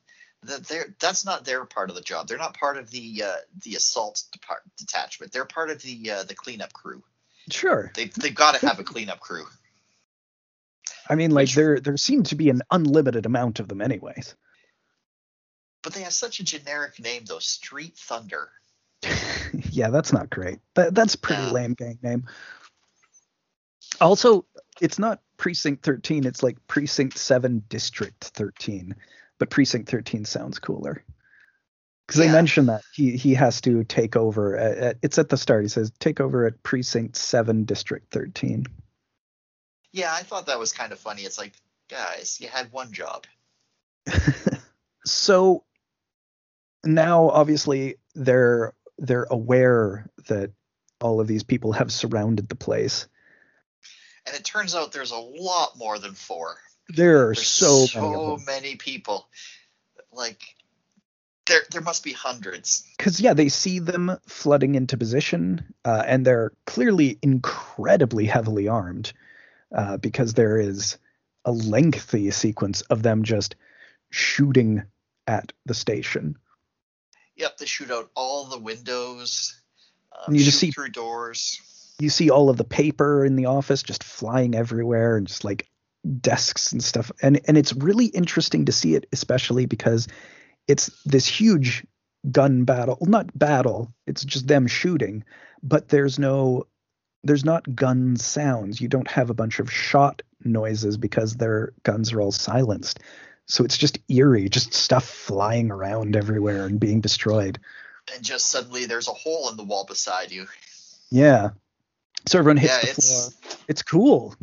That they're that's not their part of the job. They're not part of the uh, the assault depart- detachment. They're part of the uh, the cleanup crew. Sure. They, they've got to have a cleanup crew. I mean, like, there there seemed to be an unlimited amount of them anyways. But they have such a generic name, though. Street Thunder. Yeah, that's not great. That, that's a pretty yeah. lame gang name. Also, it's not Precinct thirteen. It's like Precinct seven District thirteen. But Precinct thirteen sounds cooler. Because they yeah. mention that he he has to take over. At, at, it's at the start. He says, take over at Precinct seven, District thirteen. Yeah, I thought that was kind of funny. It's like, guys, you had one job. So now, obviously, they're they're aware that all of these people have surrounded the place. And it turns out there's a lot more than four. There are there's so, so many, many people. Like... There, there must be hundreds. Because, yeah, they see them flooding into position, uh, and they're clearly incredibly heavily armed, uh, because there is a lengthy sequence of them just shooting at the station. Yep, they shoot out all the windows, um, you just see through doors. You see all of the paper in the office just flying everywhere, and just like desks and stuff. And, and it's really interesting to see it, especially because it's this huge gun battle, not battle. It's just them shooting, but there's no, there's not gun sounds. You don't have a bunch of shot noises because their guns are all silenced. So it's just eerie, just stuff flying around everywhere and being destroyed. And just suddenly there's a hole in the wall beside you. Yeah. So everyone hits yeah, the it's, floor. It's cool.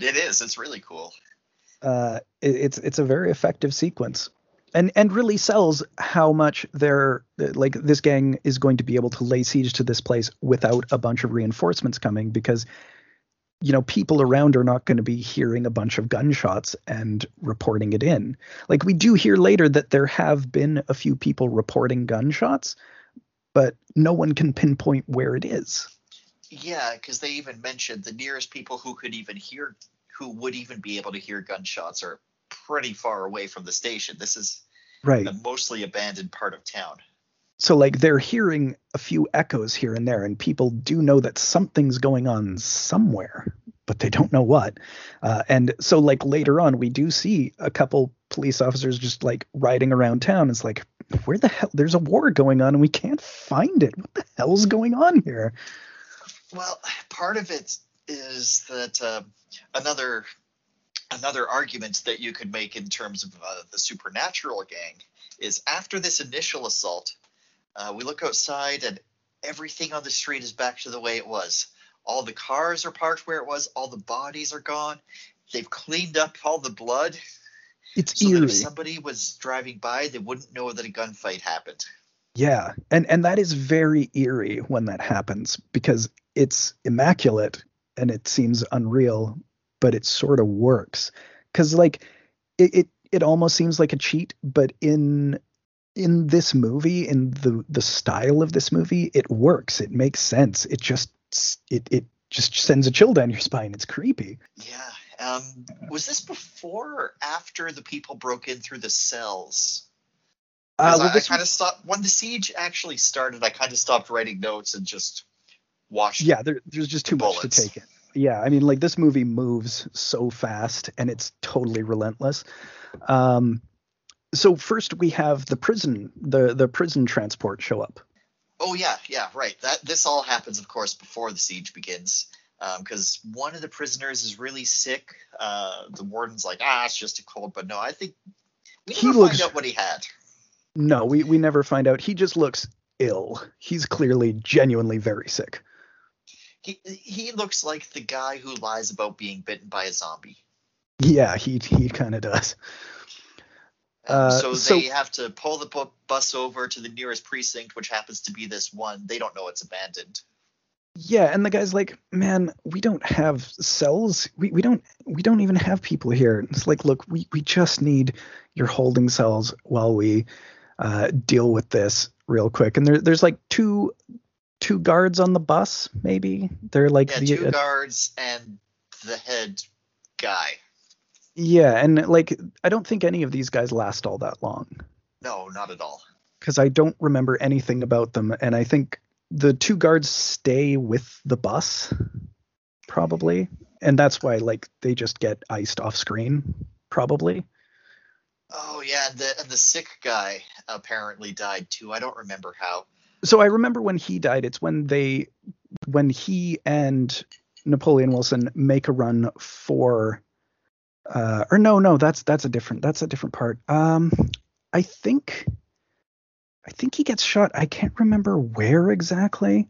It is. It's really cool. Uh, it, it's, it's a very effective sequence. And and really sells how much they're like this gang is going to be able to lay siege to this place without a bunch of reinforcements coming, because, you know, people around are not going to be hearing a bunch of gunshots and reporting it in. Like, we do hear later that there have been a few people reporting gunshots, but no one can pinpoint where it is. Yeah, because they even mentioned the nearest people who could even hear, who would even be able to hear gunshots, are pretty far away from the station. This is right. A mostly abandoned part of town. So like they're hearing a few echoes here and there, and people do know that something's going on somewhere, but they don't know what. Uh, and so like later on, we do see a couple police officers just like riding around town. It's like, where the hell? There's a war going on and we can't find it. What the hell's going on here? Well, part of it is that uh, another Another argument that you could make in terms of uh, the supernatural gang is after this initial assault, uh, we look outside and everything on the street is back to the way it was. All the cars are parked where it was. All the bodies are gone. They've cleaned up all the blood. It's so eerie. That if somebody was driving by, they wouldn't know that a gunfight happened. Yeah, and and that is very eerie when that happens, because it's immaculate and it seems unreal. But it sort of works, because like it, it it almost seems like a cheat. But in in this movie, in the the style of this movie, it works. It makes sense. It just it it just sends a chill down your spine. It's creepy. Yeah. Um, was this before or after the people broke in through the cells? Uh, well, I, I kind of stopped when the siege actually started. I kind of stopped writing notes and just watched. Yeah, there, there's just too much to take in. Yeah, I mean, like, this movie moves so fast and it's totally relentless. Um, so first we have the prison, the, the prison transport show up. Oh, yeah, yeah, right. That This all happens, of course, before the siege begins, because um, one of the prisoners is really sick. Uh, the warden's like, ah, it's just a cold. But no, I think we never he find looks, out what he had. No, we, we never find out. He just looks ill. He's clearly genuinely very sick. He, he looks like the guy who lies about being bitten by a zombie. Yeah, he he kind of does. Uh, so they so, have to pull the bu- bus over to the nearest precinct, which happens to be this one. They don't know it's abandoned. Yeah, and the guy's like, man, we don't have cells. We we don't we don't even have people here. It's like, look, we, we just need your holding cells while we uh, deal with this real quick. And there there's like two... two guards on the bus, maybe they're like yeah, the, two uh, guards and the head guy. Yeah, and like I don't think any of these guys last all that long. No, not at all. Because I don't remember anything about them, and I think the two guards stay with the bus, probably, and that's why like they just get iced off screen, probably. Oh yeah, and the and the sick guy apparently died too. I don't remember how. So I remember when he died, it's when they, when he and Napoleon Wilson make a run for, uh, or no, no, that's, that's a different, that's a different part. Um, I think, I think he gets shot. I can't remember where exactly.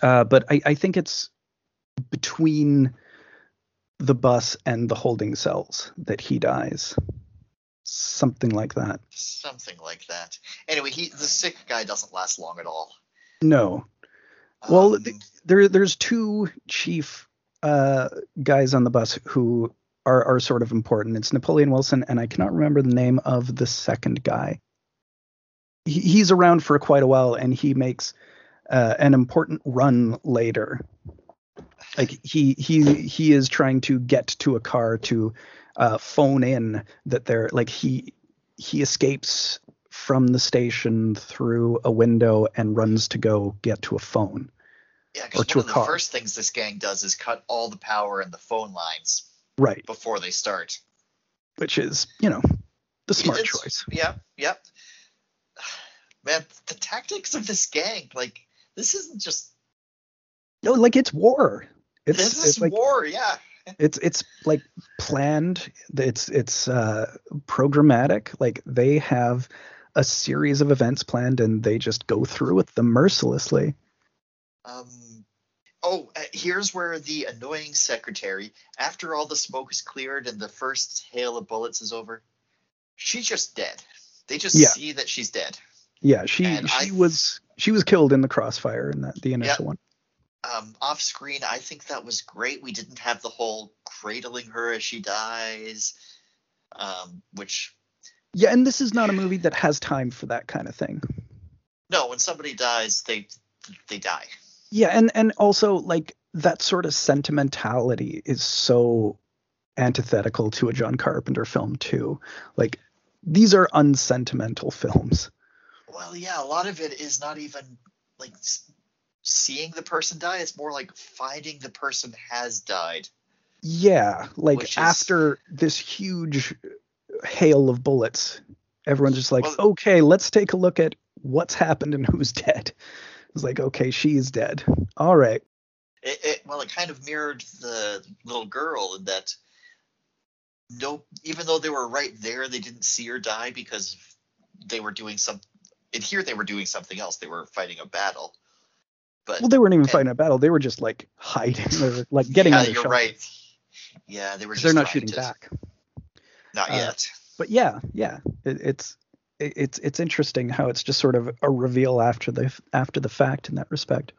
Uh, but I, I think it's between the bus and the holding cells that he dies. Something like that. Something like that. Anyway, he the sick guy doesn't last long at all. No. Well, um, th- there there's two chief uh, guys on the bus who are, are sort of important. It's Napoleon Wilson, and I cannot remember the name of the second guy. he's around for quite a while, and he makes uh, an important run later. Like he he he is trying to get to a car to uh, phone in that they're like he he escapes from the station through a window and runs to go get to a phone. Yeah, because one of the car. first things this gang does is cut all the power and the phone lines right before they start, which is, you know, the smart it's, choice. Yeah, yeah. Man, the tactics of this gang, like, this isn't just no, like it's war. It's, this is it's like, war, yeah. It's it's like planned. It's it's uh, programmatic. Like they have a series of events planned, and they just go through with them mercilessly. Um. Oh, uh, here's where the annoying secretary, after all the smoke is cleared and the first hail of bullets is over, she's just dead. They just yeah. see that she's dead. Yeah, she and she I, was she was killed in the crossfire in that the initial yeah, one. Um, off screen, I think that was great. We didn't have the whole cradling her as she dies, um, which. Yeah, and this is not a movie that has time for that kind of thing. No, when somebody dies, they. they die. Yeah, and and also like that sort of sentimentality is so antithetical to a John Carpenter film too. Like these are unsentimental films. Well, yeah, a lot of it is not even like seeing the person die. It's more like finding the person has died. Yeah, like after is... this huge hail of bullets, everyone's just like, well, okay, let's take a look at what's happened and who's dead. It's like, okay, she's dead. All right. It, it, well, it kind of mirrored the little girl in that no, even though they were right there, they didn't see her die because they were doing some. In here, they were doing something else. They were fighting a battle. But well, they weren't even and, fighting a battle. They were just like hiding. They were like getting yeah, out of you're shot. Right. Yeah, they were. Just they're not shooting to, back. Not uh, yet. But yeah, yeah, it, it's. It's it's interesting how it's just sort of a reveal after the after the fact in that respect.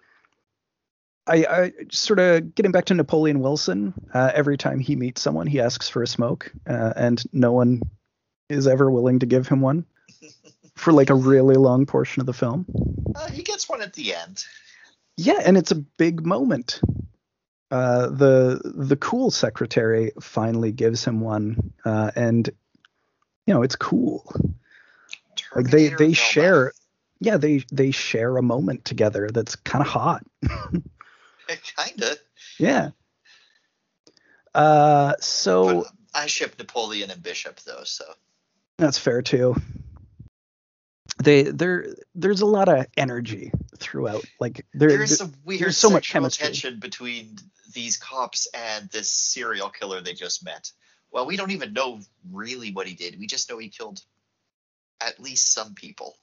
I, I sort of getting back to Napoleon Wilson. Uh, every time he meets someone, he asks for a smoke, uh, and no one is ever willing to give him one for like a really long portion of the film. Uh, he gets one at the end. Yeah, and it's a big moment. Uh, the the cool secretary finally gives him one, uh, and you know it's cool. Like they, they share, yeah, they, they share a moment together that's kind of hot. Kind of. Yeah. Uh, so. But I ship Napoleon and Bishop though, so. That's fair too. They there there's a lot of energy throughout. Like there, there's a weird there's so much chemistry tension between these cops and this serial killer they just met. Well, we don't even know really what he did. We just know he killed. At least some people.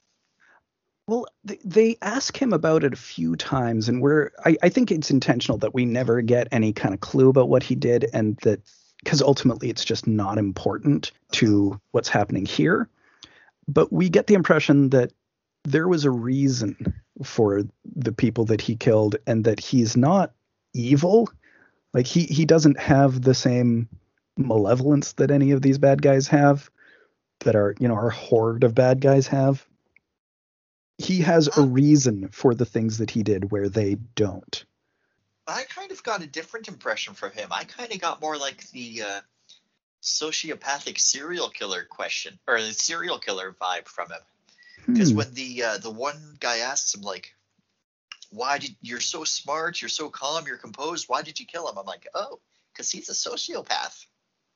Well, they, they ask him about it a few times, and we're I, I think it's intentional that we never get any kind of clue about what he did, and that because ultimately it's just not important to what's happening here. But we get the impression that there was a reason for the people that he killed, and that he's not evil. Like he he doesn't have the same malevolence that any of these bad guys have. That our, you know, our horde of bad guys have. He has uh, a reason for the things that he did where they don't. I kind of got a different impression from him. I kind of got more like the uh, sociopathic serial killer question or the serial killer vibe from him. Because hmm. when the uh, the one guy asks him like, "Why did you're so smart? You're so calm. You're composed. Why did you kill him?" I'm like, "Oh, because he's a sociopath."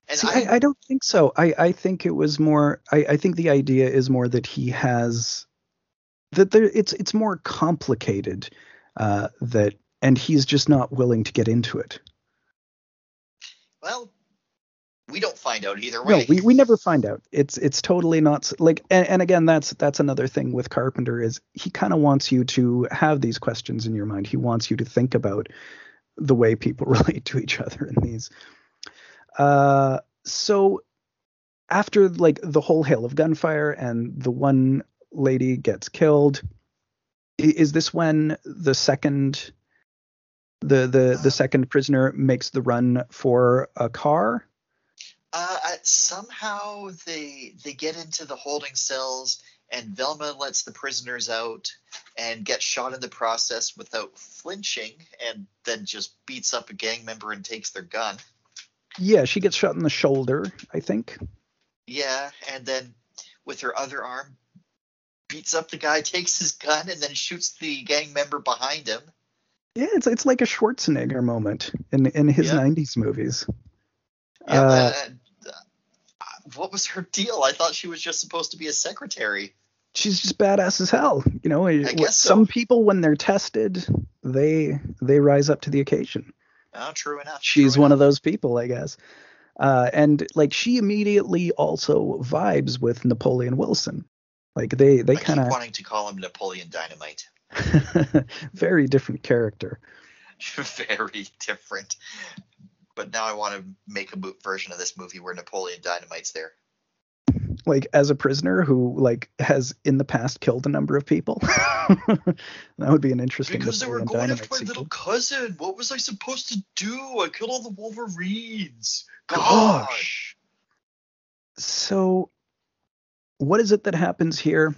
And See, I, I don't think so. I, I think it was more I, I think the idea is more that he has that there it's it's more complicated uh, that and he's just not willing to get into it. Well, we don't find out either way. No, we, we never find out. It's it's totally not like and, and again, that's that's another thing with Carpenter is he kind of wants you to have these questions in your mind. He wants you to think about the way people relate to each other in these. Uh, so after like the whole hail of gunfire and the one lady gets killed, is this when the second, the, the, the second prisoner makes the run for a car? Uh, somehow they, they get into the holding cells and Velma lets the prisoners out and gets shot in the process without flinching, and then just beats up a gang member and takes their gun. Yeah, she gets shot in the shoulder, I think. Yeah, and then with her other arm, beats up the guy, takes his gun, and then shoots the gang member behind him. Yeah, it's it's like a Schwarzenegger moment in in his yeah. nineties movies. Yeah, uh, uh, what was her deal? I thought she was just supposed to be a secretary. She's just badass as hell, you know. I guess so. Some people, when they're tested, they they rise up to the occasion. Oh, true enough. She's true one enough. of those people, I guess. Uh, and like she immediately also vibes with Napoleon Wilson. Like they they kind of wanting to call him Napoleon Dynamite. Very different character. Very different. But now I want to make a boot version of this movie where Napoleon Dynamite's there. Like as a prisoner who like has in the past killed a number of people. That would be an interesting. Because they were going after my little cousin. What was I supposed to do? I killed all the Wolverines. Gosh. So what is it that happens here?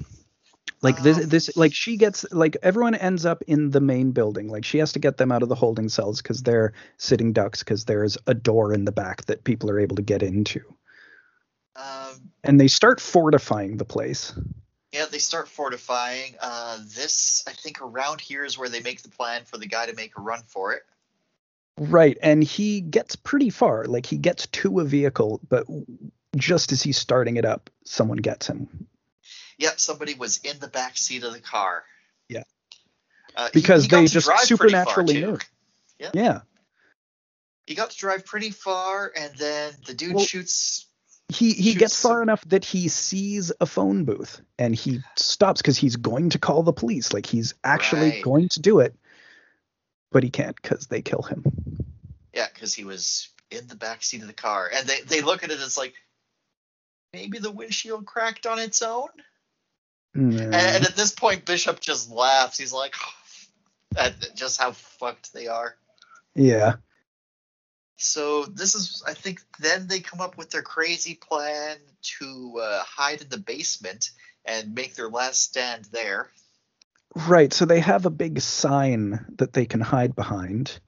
Like this, this, like she gets, like everyone ends up in the main building. Like she has to get them out of the holding cells because they're sitting ducks because there's a door in the back that people are able to get into. Um, and they start fortifying the place. Yeah, they start fortifying. Uh, this, I think around here is where they make the plan for the guy to make a run for it. Right. And he gets pretty far. Like he gets to a vehicle, but just as he's starting it up, someone gets him. Yep, somebody was in the back seat of the car. Yeah, uh, because he, he they just supernaturally knew. Yep. Yeah, he got to drive pretty far, and then the dude well, shoots. He he shoots gets far some... enough that he sees a phone booth, and he stops because he's going to call the police. Like he's actually right. going to do it, but he can't because they kill him. Yeah, because he was in the back seat of the car, and they they look at it as like maybe the windshield cracked on its own. Mm. And, and at this point, Bishop just laughs. He's like, oh, at just how fucked they are. Yeah. So this is, I think, then they come up with their crazy plan to uh, hide in the basement and make their last stand there. Right. So they have a big sign that they can hide behind.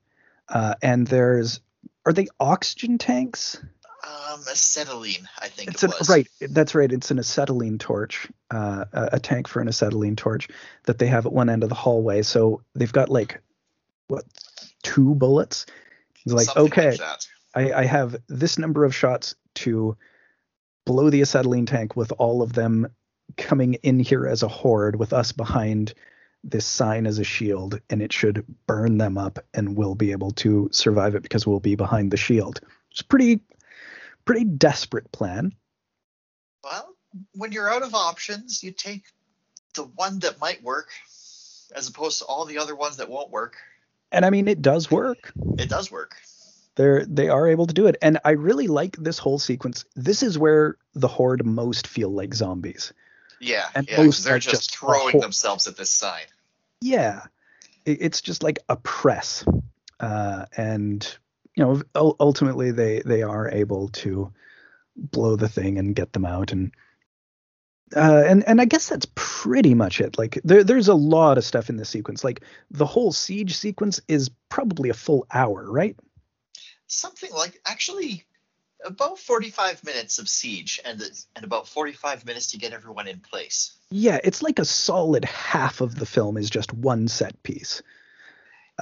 Uh, and there's, are they oxygen tanks? Um, acetylene, I think it's it was. An, right, that's right. It's an acetylene torch, uh, a, a tank for an acetylene torch that they have at one end of the hallway. So they've got like, what, two bullets? It's like, Something okay, like I, I have this number of shots to blow the acetylene tank with all of them coming in here as a horde with us behind this sign as a shield, and it should burn them up and we'll be able to survive it because we'll be behind the shield. It's pretty... Pretty desperate plan. Well, when you're out of options, you take the one that might work as opposed to all the other ones that won't work. And I mean, it does work. It does work. They're, they are able to do it. And I really like this whole sequence. This is where the horde most feel like zombies. Yeah, and yeah, most they're just, just throwing the themselves at this sign. Yeah, it, it's just like a press. Uh, and... You know, ultimately they they are able to blow the thing and get them out, and uh, and and I guess that's pretty much it. Like there there's a lot of stuff in this sequence. Like the whole siege sequence is probably a full hour, right? Something like actually about forty-five minutes of siege, and and about forty-five minutes to get everyone in place. Yeah, it's like a solid half of the film is just one set piece.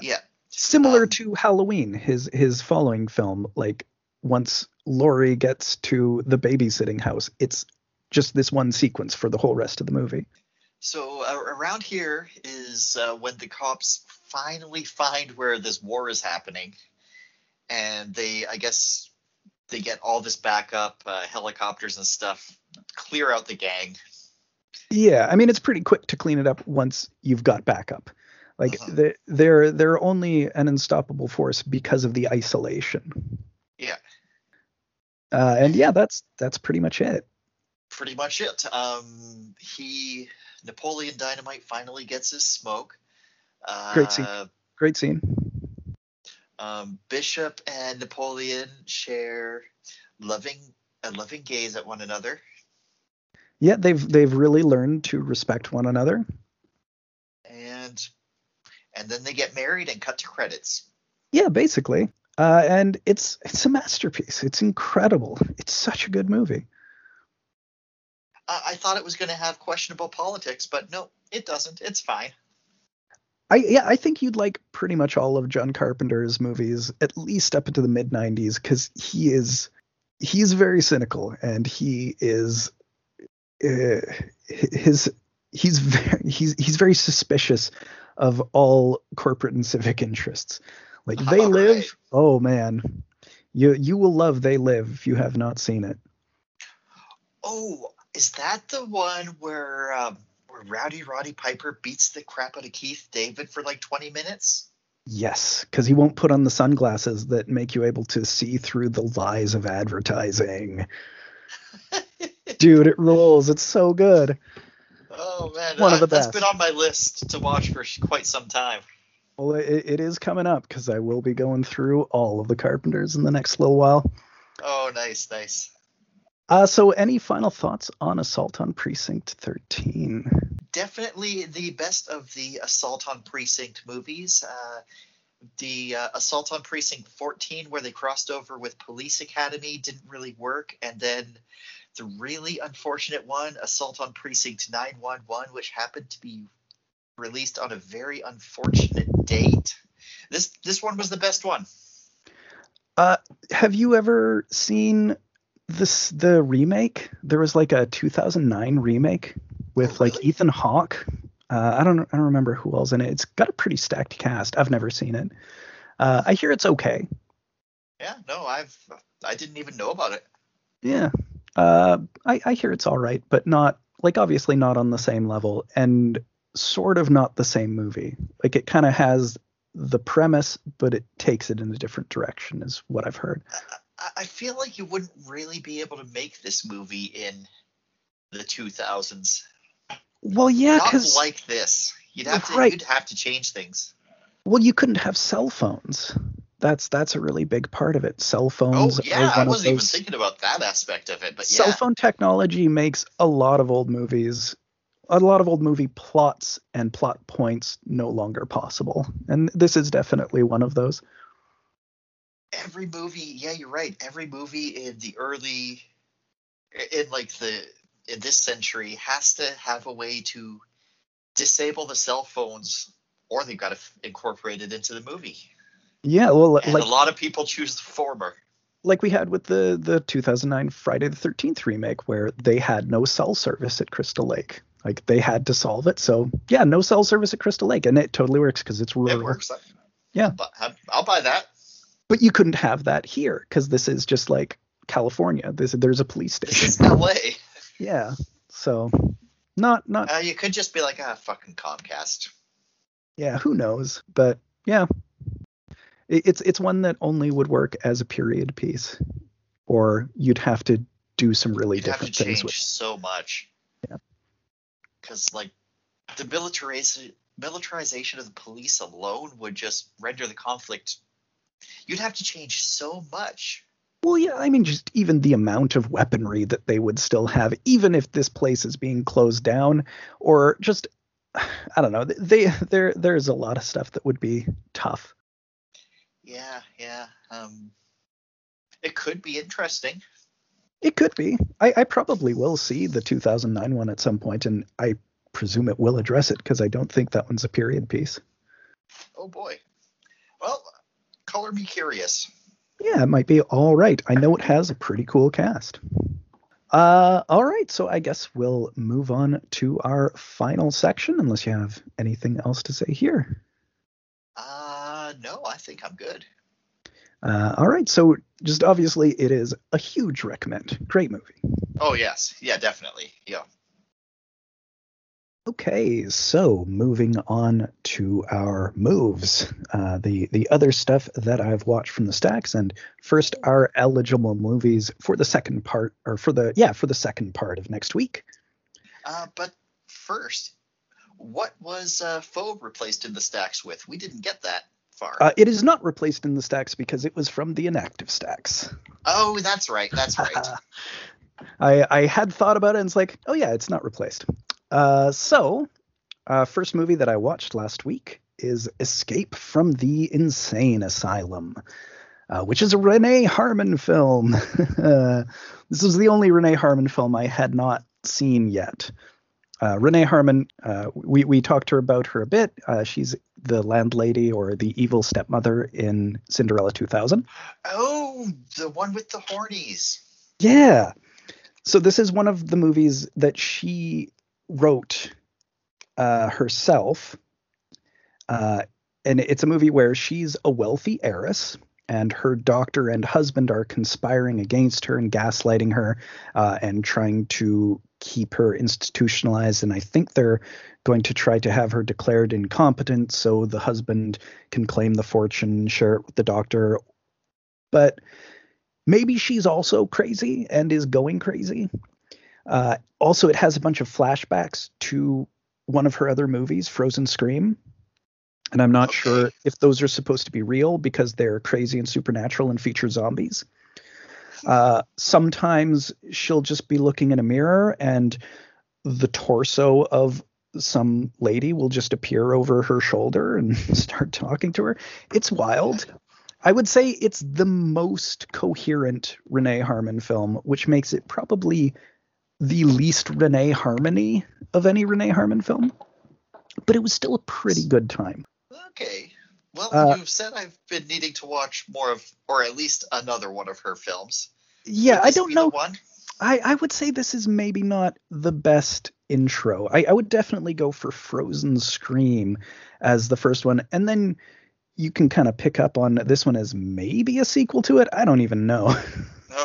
Yeah. Similar um, to Halloween, his his following film, like once Laurie gets to the babysitting house, it's just this one sequence for the whole rest of the movie. So uh, around here is uh, when the cops finally find where this war is happening. And they, I guess, they get all this backup, uh, helicopters and stuff, clear out the gang. Yeah, I mean, it's pretty quick to clean it up once you've got backup. Like uh-huh. they, they're they're only an unstoppable force because of the isolation. Yeah. Uh, and yeah, that's that's pretty much it. Pretty much it. Um, he Napoleon Dynamite finally gets his smoke. Uh, Great scene. Great scene. Um, Bishop and Napoleon share loving a loving gaze at one another. yeah, they've they've really learned to respect one another. And and then they get married and cut to credits. Yeah, basically. Uh, and it's it's a masterpiece. It's incredible. It's such a good movie. Uh, I thought it was going to have questionable politics, but no, it doesn't. It's fine. I yeah, I think you'd like pretty much all of John Carpenter's movies, at least up into the mid nineties, because he is he's very cynical, and he is uh, his he's very he's he's very suspicious of all corporate and civic interests. Like They all Live, right. Oh man, you you will love They Live if you have not seen it. Oh, is that the one where? Um... Where Rowdy Roddy Piper beats the crap out of Keith David for like twenty minutes? Yes, because he won't put on the sunglasses that make you able to see through the lies of advertising. Dude, it rules. It's so good. Oh, man. One I, of the that's best. That's been on my list to watch for quite some time. Well, it, it is coming up because I will be going through all of the Carpenters in the next little while. Oh, nice, nice. Uh, so any final thoughts on Assault on Precinct thirteen? Definitely the best of the Assault on Precinct movies. Uh, the uh, Assault on Precinct fourteen, where they crossed over with Police Academy, didn't really work. And then the really unfortunate one, Assault on Precinct nine one one, which happened to be released on a very unfortunate date. This, this one was the best one. Uh, have you ever seen... This the remake? There was like a two thousand nine remake with oh, really? like Ethan Hawke. Uh, I don't I don't remember who else in it. It's got a pretty stacked cast. I've never seen it. Uh, I hear it's okay. Yeah, no, I've I didn't even know about it. Yeah, uh, I I hear it's all right, but not like obviously not on the same level and sort of not the same movie. Like it kind of has the premise, but it takes it in a different direction, is what I've heard. Uh, I feel like you wouldn't really be able to make this movie in the two thousands. Well, yeah, because not like this, you'd have to right. you'd have to change things. Well, you couldn't have cell phones. That's that's a really big part of it. Cell phones. Oh yeah, I wasn't even thinking about that aspect of it. But yeah. Cell phone technology makes a lot of old movies, a lot of old movie plots and plot points no longer possible, and this is definitely one of those. Every movie, yeah, you're right. Every movie in the early, in like the, in this century has to have a way to disable the cell phones or they've got to incorporate it into the movie. Yeah, well, and like, a lot of people choose the former. Like we had with the, the two thousand nine Friday the thirteenth remake where they had no cell service at Crystal Lake. Like they had to solve it. So yeah, no cell service at Crystal Lake. And it totally works because it's rural. It works. Yeah. I'll, I'll buy that. But you couldn't have that here because this is just like California. This, there's a police station. This is L A. Yeah. So not not. Uh, you could just be like, ah, fucking Comcast. Yeah. Who knows? But yeah, it, it's it's one that only would work as a period piece, or you'd have to do some really you'd different have to things. Change with. So much. Yeah. Because like the militarization militarization of the police alone would just render the conflict. You'd have to change so much. Well, yeah, I mean, just even the amount of weaponry that they would still have, even if this place is being closed down, or just, I don't know, they there there's a lot of stuff that would be tough. Yeah, yeah. Um, it could be interesting. It could be. I, I probably will see the two thousand nine one at some point, and I presume it will address it, because I don't think that one's a period piece. Oh, boy. Well... Color me curious. Yeah, it might be all right. I know it has a pretty cool cast. Uh, all right, so I guess we'll move on to our final section, unless you have anything else to say here. Uh, no, I think I'm good. Uh, all right, so just obviously it is a huge recommend. Great movie. Oh, yes. Yeah, definitely. Yeah. Okay, so moving on to our moves, uh, the, the other stuff that I've watched from the stacks, and first our eligible movies for the second part, or for the, yeah, for the second part of next week. Uh, but first, what was uh, Phobe replaced in the stacks with? We didn't get that far. Uh, it is not replaced in the stacks because it was from the inactive stacks. Oh, that's right, that's right. I, I had thought about it and it's like, oh yeah, it's not replaced. Uh, so uh, first movie that I watched last week is Escape from the Insane Asylum, uh, which is a Renee Harmon film. uh, this is the only Renee Harmon film I had not seen yet. Uh, Renee Harmon, uh, we, we talked to her about her a bit. Uh, she's the landlady or the evil stepmother in Cinderella two thousand. Oh, the one with the hornies. Yeah. So this is one of the movies that she wrote uh, herself. Uh, and it's a movie where she's a wealthy heiress and her doctor and husband are conspiring against her and gaslighting her uh, and trying to keep her institutionalized, and I think they're going to try to have her declared incompetent so the husband can claim the fortune, share it with the doctor. But maybe she's also crazy and is going crazy. Uh, also, it has a bunch of flashbacks to one of her other movies, Frozen Scream, and I'm not sure if those are supposed to be real because they're crazy and supernatural and feature zombies. Uh, sometimes she'll just be looking in a mirror and the torso of some lady will just appear over her shoulder and start talking to her. It's wild. I would say it's the most coherent Renee Harmon film, which makes it probably the least Renee Harmony of any Renee Harmon film. But it was still a pretty good time. Okay. Well, uh, you've said I've been needing to watch more of, or at least another one of her films. Yeah, I don't know. One? I, I would say this is maybe not the best intro. I, I would definitely go for Frozen Scream as the first one. And then you can kind of pick up on this one as maybe a sequel to it. I don't even know.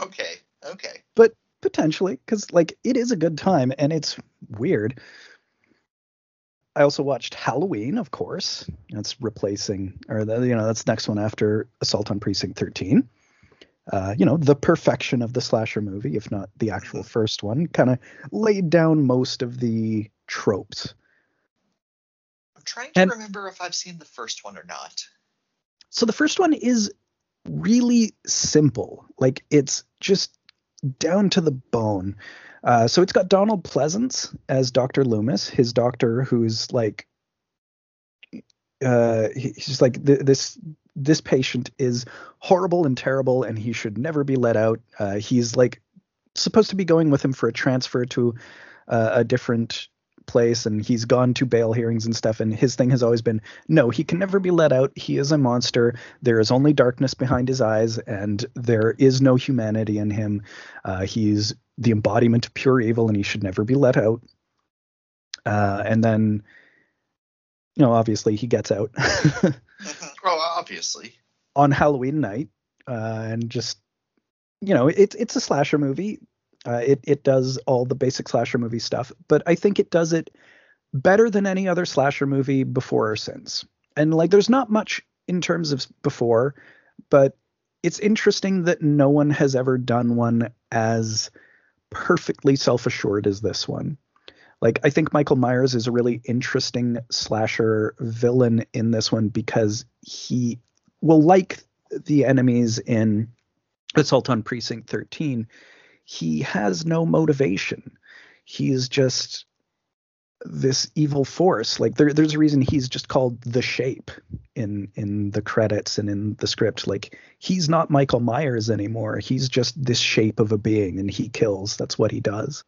Okay, okay. But potentially, because like it is a good time and it's weird. I also watched Halloween, of course. That's replacing, or the, you know, that's next one after Assault on Precinct thirteen. Uh, you know, the perfection of the slasher movie, if not the actual first one, kind of laid down most of the tropes. I'm trying to and, remember if I've seen the first one or not. So the first one is really simple. Like, it's just down to the bone. Uh, so it's got Donald Pleasance as Doctor Loomis, his doctor, who's like, uh, he's just like, th- this this patient is horrible and terrible, and he should never be let out. Uh, he's like supposed to be going with him for a transfer to uh, a different place, and he's gone to bail hearings and stuff, and his thing has always been, no, he can never be let out. He is a monster. There is only darkness behind his eyes, and there is no humanity in him. Uh, he's the embodiment of pure evil, and he should never be let out. Uh, and then, you know, obviously he gets out. Well, obviously. On Halloween night, uh, and just, you know, it's it's a slasher movie. Uh, it it does all the basic slasher movie stuff, but I think it does it better than any other slasher movie before or since. And like, there's not much in terms of before, but it's interesting that no one has ever done one as perfectly self-assured as this one. Like, I think Michael Myers is a really interesting slasher villain in this one because he will, like the enemies in Assault on Precinct thirteen, he has no motivation. He's just this evil force. Like, there, there's a reason he's just called The Shape in in the credits and in the script. Like, he's not Michael Myers anymore. He's just this shape of a being, and he kills. That's what he does.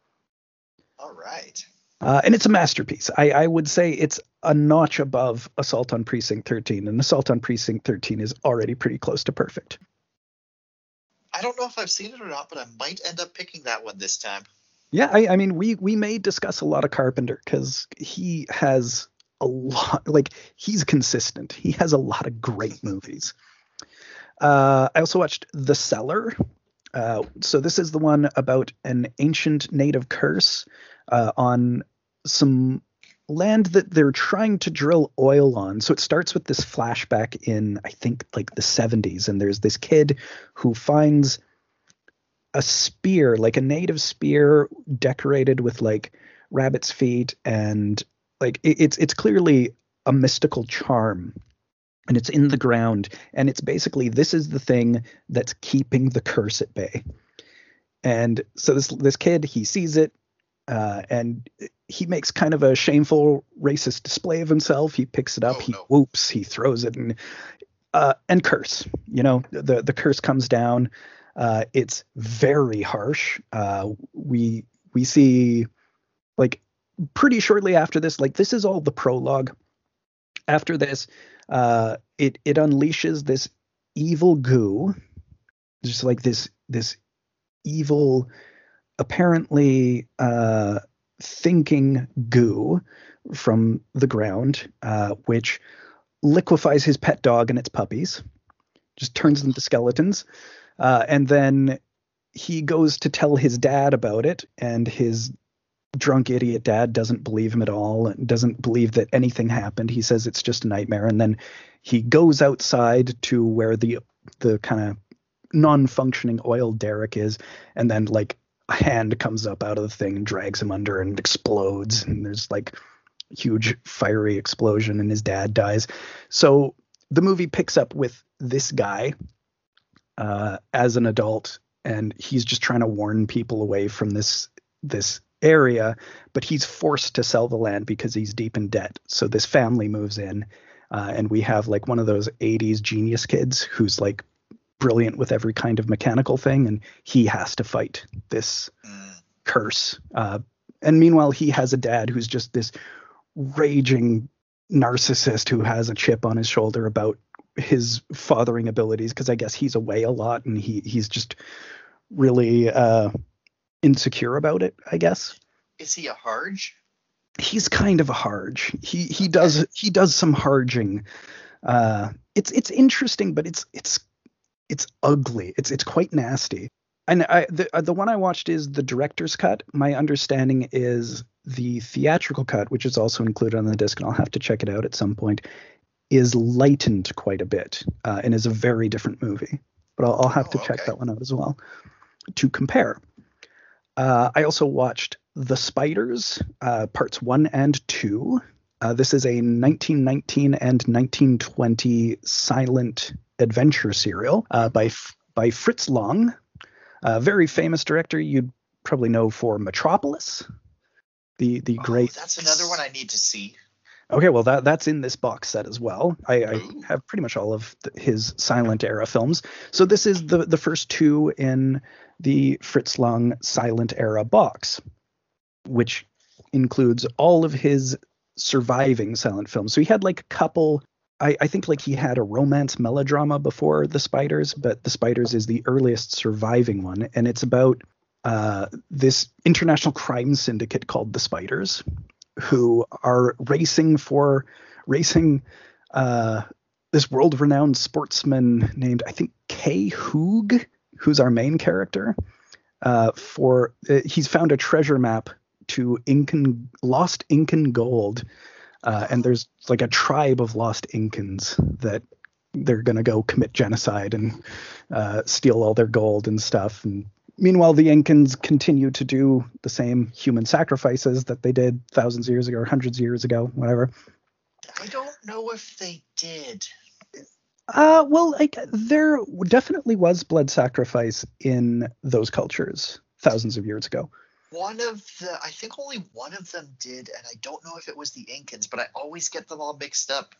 All right. Uh, and it's a masterpiece. I, I would say it's a notch above Assault on Precinct thirteen, and Assault on Precinct thirteen is already pretty close to perfect. I don't know if I've seen it or not, but I might end up picking that one this time. Yeah, I, I mean, we we may discuss a lot of Carpenter because he has a lot, like, he's consistent. He has a lot of great movies. Uh, I also watched The Cellar. Uh, so this is the one about an ancient native curse uh, on some land that they're trying to drill oil on. So it starts with this flashback in, I think, like the seventies. And there's this kid who finds a spear, like a native spear decorated with like rabbit's feet. And like, it, it's, it's clearly a mystical charm, and it's in the ground. And it's basically, this is the thing that's keeping the curse at bay. And so this this kid, he sees it, uh, and he makes kind of a shameful, racist display of himself. He picks it up, oh, he no. whoops, he throws it, and uh, and curse. You know, the the curse comes down. Uh, it's very harsh. Uh, we we see, like, pretty shortly after this, like, this is all the prologue. After this, uh, it it unleashes this evil goo, just like this this evil, apparently uh, thinking goo from the ground, uh, which liquefies his pet dog and its puppies, just turns them to skeletons. Uh, and then he goes to tell his dad about it, and his drunk idiot dad doesn't believe him at all and doesn't believe that anything happened. He says it's just a nightmare. And then he goes outside to where the the kind of non-functioning oil derrick is, and then, like, a hand comes up out of the thing and drags him under and explodes, and there's, like, huge fiery explosion, and his dad dies. So the movie picks up with this guy uh, as an adult, and he's just trying to warn people away from this this area, but he's forced to sell the land because he's deep in debt. So this family moves in, uh, and we have, like, one of those eighties genius kids who's, like, brilliant with every kind of mechanical thing, and he has to fight this curse. Uh, and meanwhile, he has a dad who's just this raging narcissist who has a chip on his shoulder about his fathering abilities, because I guess he's away a lot, and he he's just really uh, insecure about it, I guess. Is he a harge? He's kind of a harge. He he okay. does he does some harging. Uh, it's it's interesting, but it's it's it's ugly. It's it's quite nasty. And I the the one I watched is the director's cut. My understanding is the theatrical cut, which is also included on the disc, and I'll have to check it out at some point, is lightened quite a bit, uh, and is a very different movie. But I'll, I'll have oh, to check okay. that one out as well to compare. Uh, I also watched The Spiders, uh, parts one and two. Uh, this is a nineteen nineteen and nineteen twenty silent adventure serial uh, by by Fritz Lang, a very famous director you'd probably know for Metropolis. The the oh, great. That's another one I need to see. Okay, well, that that's in this box set as well. I, I have pretty much all of the, his silent era films. So this is the, the first two in the Fritz Lang silent era box, which includes all of his surviving silent films. So he had, like, a couple, I, I think, like, he had a romance melodrama before The Spiders, but The Spiders is the earliest surviving one. And it's about uh, this international crime syndicate called The Spiders, who are racing for racing uh, this world-renowned sportsman named, I think, K. Hoog, who's our main character. Uh, for uh, he's found a treasure map to Incan lost Incan gold, uh, and there's, like, a tribe of lost Incans that they're gonna go commit genocide and uh, steal all their gold and stuff. And meanwhile, the Incans continue to do the same human sacrifices that they did thousands of years ago, or hundreds of years ago, whatever. I don't know if they did. Uh, well, like, there definitely was blood sacrifice in those cultures thousands of years ago. One of the, I think only one of them did, and I don't know if it was the Incans, but I always get them all mixed up.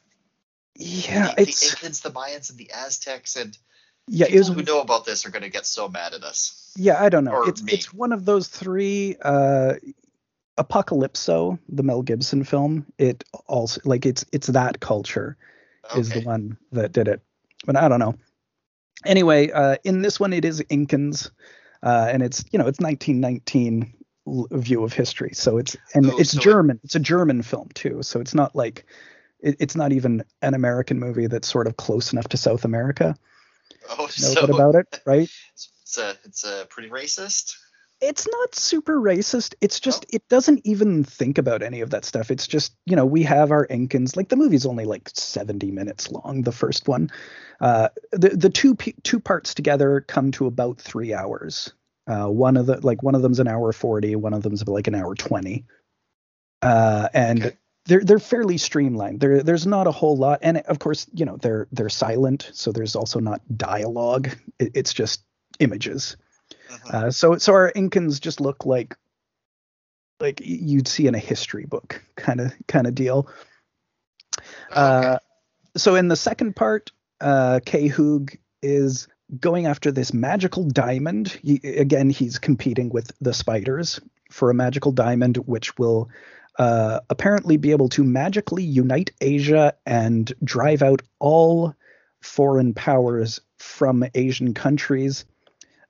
Yeah, the, it's... the Incans, the Mayans, and the Aztecs, and... Yeah, people was, who know about this are going to get so mad at us. Yeah, I don't know. Or it's me. It's one of those three. Uh, Apocalypso, the Mel Gibson film. It also, like, it's it's that culture okay. is the one that did it. But I don't know. Anyway, uh, in this one, it is Incans, uh, and it's you know it's nineteen nineteen view of history. So it's and oh, it's so German. It, it's a German film too. So it's not like it, it's not even an American movie that's sort of close enough to South America. Oh, know so, a bit about it, right? It's a, it's a pretty racist. It's not super racist. It's just oh. it doesn't even think about any of that stuff. It's just you know we have our Incans. Like the movie's only like seventy minutes long. The first one, uh, the the two two parts together come to about three hours. Uh, one of the like one of them's an hour forty. One of them's like an hour twenty. Uh, and okay. They're they're fairly streamlined. There there's not a whole lot, and of course, you know, they're they're silent, so there's also not dialogue. It, it's just images. Mm-hmm. Uh, so so our Incans just look like like you'd see in a history book kind of kind of deal. Uh, okay. So in the second part, uh, K. Hoog is going after this magical diamond. He, again, he's competing with the Spiders for a magical diamond, which will uh, apparently be able to magically unite Asia and drive out all foreign powers from Asian countries.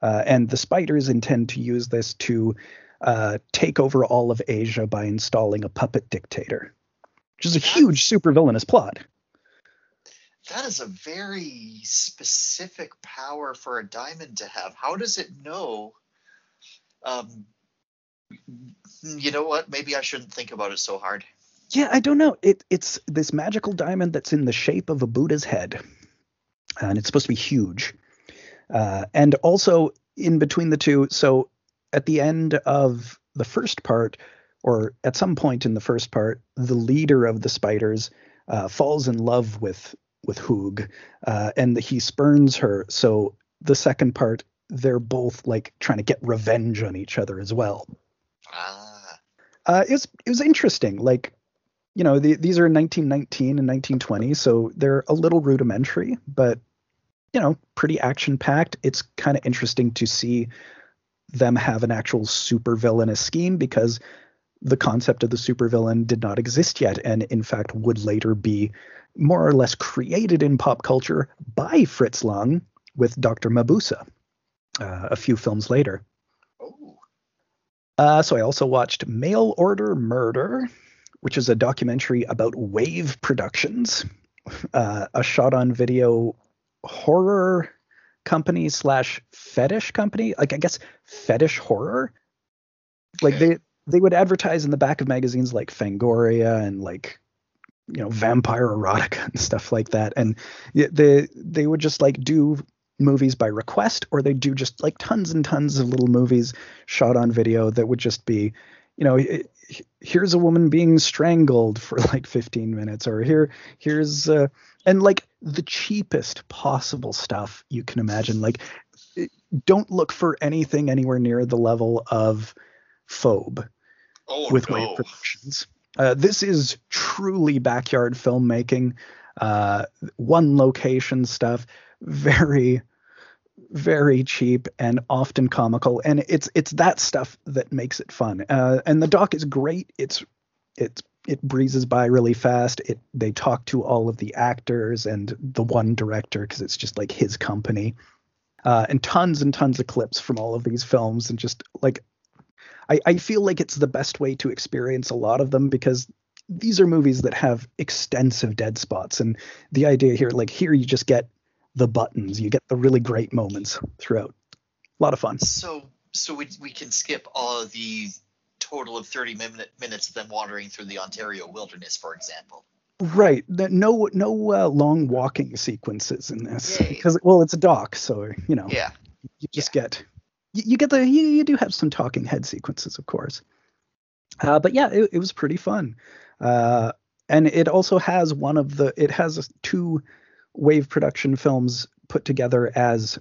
Uh, and the Spiders intend to use this to uh, take over all of Asia by installing a puppet dictator, which is a huge supervillainous plot. That is a very specific power for a diamond to have. How does it know? Um, you know what? Maybe I shouldn't think about it so hard. Yeah, I don't know. It, it's this magical diamond that's in the shape of a Buddha's head. And it's supposed to be huge. Uh, and also in between the two. So at the end of the first part, or at some point in the first part, the leader of the Spiders uh, falls in love with with Hoog, uh, and the, he spurns her. So the second part, they're both like trying to get revenge on each other as well. Ah. Uh, it was, it was interesting. Like, you know, the, these are nineteen nineteen and nineteen twenty, so they're a little rudimentary, but, you know, pretty action packed. It's kind of interesting to see them have an actual super villainous scheme, because the concept of the supervillain did not exist yet, and in fact would later be more or less created in pop culture by Fritz Lang with Doctor Mabuse uh, a few films later. Oh. Uh, so I also watched Mail Order Murder, which is a documentary about Wave Productions, uh, a shot-on-video horror company slash fetish company. Like, I guess fetish horror. Like, okay. they... They would advertise in the back of magazines like Fangoria and like, you know, Vampire Erotica and stuff like that. And they, they would just like do movies by request, or they do just like tons and tons of little movies shot on video that would just be, you know, here's a woman being strangled for like fifteen minutes, or here, here's, uh, and like the cheapest possible stuff you can imagine. Like, don't look for anything anywhere near the level of Phobe. Oh, with no. Wave Productions. Uh, this is truly backyard filmmaking, uh, one location stuff, very, very cheap and often comical. And it's it's that stuff that makes it fun. Uh, and the doc is great. It's it's it breezes by really fast. It they talk to all of the actors and the one director, because it's just like his company, uh, and tons and tons of clips from all of these films, and just like. I, I feel like it's the best way to experience a lot of them, because these are movies that have extensive dead spots. And the idea here, like here, you just get the buttons, you get the really great moments throughout. A lot of fun. So so we we can skip all of the total of thirty minute, minutes of them wandering through the Ontario wilderness, for example. Right. No, no uh, long walking sequences in this. Yay. Because, well, it's a doc. So, you know, yeah. you just yeah. get... You get the you, you do have some talking head sequences, of course, uh, but yeah, it, it was pretty fun, uh, and it also has one of the it has two Wave Production films put together as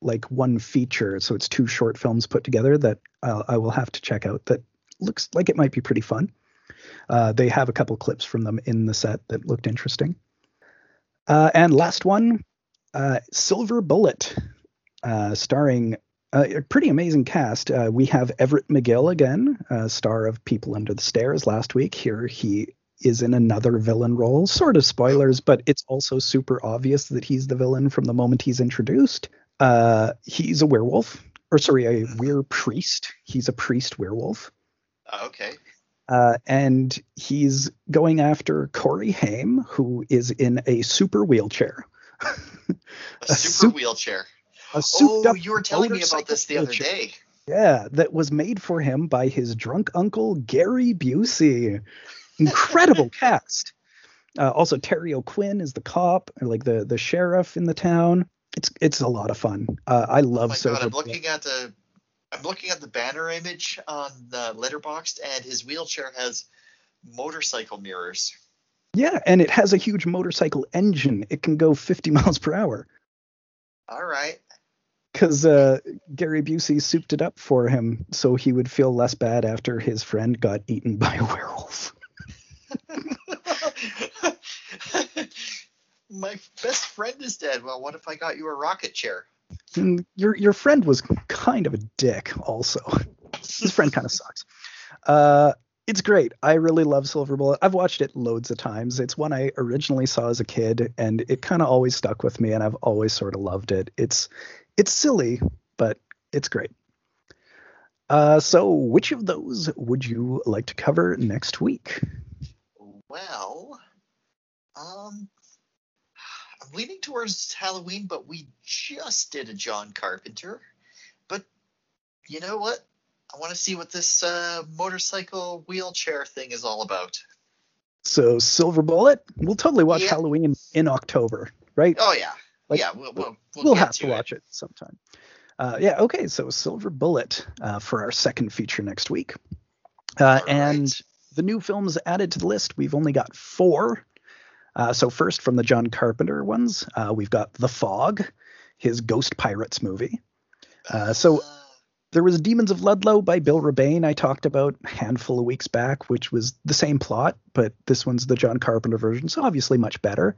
like one feature, so it's two short films put together that I'll, I will have to check out. That looks like it might be pretty fun. Uh, they have a couple clips from them in the set that looked interesting, uh, and last one, uh, Silver Bullet, uh, starring. Uh, a pretty amazing cast. Uh, we have Everett McGill again, uh, star of People Under the Stairs last week. Here he is in another villain role. Sort of spoilers, but it's also super obvious that he's the villain from the moment he's introduced. Uh, he's a werewolf, or sorry, a weir priest. He's a priest werewolf. Okay. Uh, and he's going after Corey Haim, who is in a super wheelchair. a, a super sup- wheelchair. Oh, you were telling me about this the other day. Yeah, that was made for him by his drunk uncle, Gary Busey. Incredible cast. Uh, also, Terry O'Quinn is the cop, or like the, the sheriff in the town. It's it's a lot of fun. Uh, I love. Oh my Silver God, I'm looking Bullet. at the I'm looking at the banner image on the Letterboxd, and his wheelchair has motorcycle mirrors. Yeah, and it has a huge motorcycle engine. It can go fifty miles per hour. All right. because uh, Gary Busey souped it up for him so he would feel less bad after his friend got eaten by a werewolf. My best friend is dead. Well, what if I got you a rocket chair? And your your friend was kind of a dick also. His friend kind of sucks. Uh, it's great. I really love Silver Bullet. I've watched it loads of times. It's one I originally saw as a kid, and it kind of always stuck with me, and I've always sort of loved it. It's it's silly, but it's great. Uh, so which of those would you like to cover next week? Well, um, I'm leaning towards Halloween, but we just did a John Carpenter. But you know what? I want to see what this uh, motorcycle wheelchair thing is all about. So Silver Bullet, we'll totally watch yeah. Halloween in October, right? Oh, yeah. Like, yeah, we'll, we'll, we'll, we'll have to, to watch it, it sometime. Uh, yeah, okay, so Silver Bullet uh, for our second feature next week. Uh, right. And the new films added to the list, we've only got four. Uh, so first from the John Carpenter ones, uh, we've got The Fog, his Ghost Pirates movie. Uh, so... Uh... There was Demons of Ludlow by Bill Rabane I talked about a handful of weeks back, which was the same plot, but this one's the John Carpenter version, so obviously much better.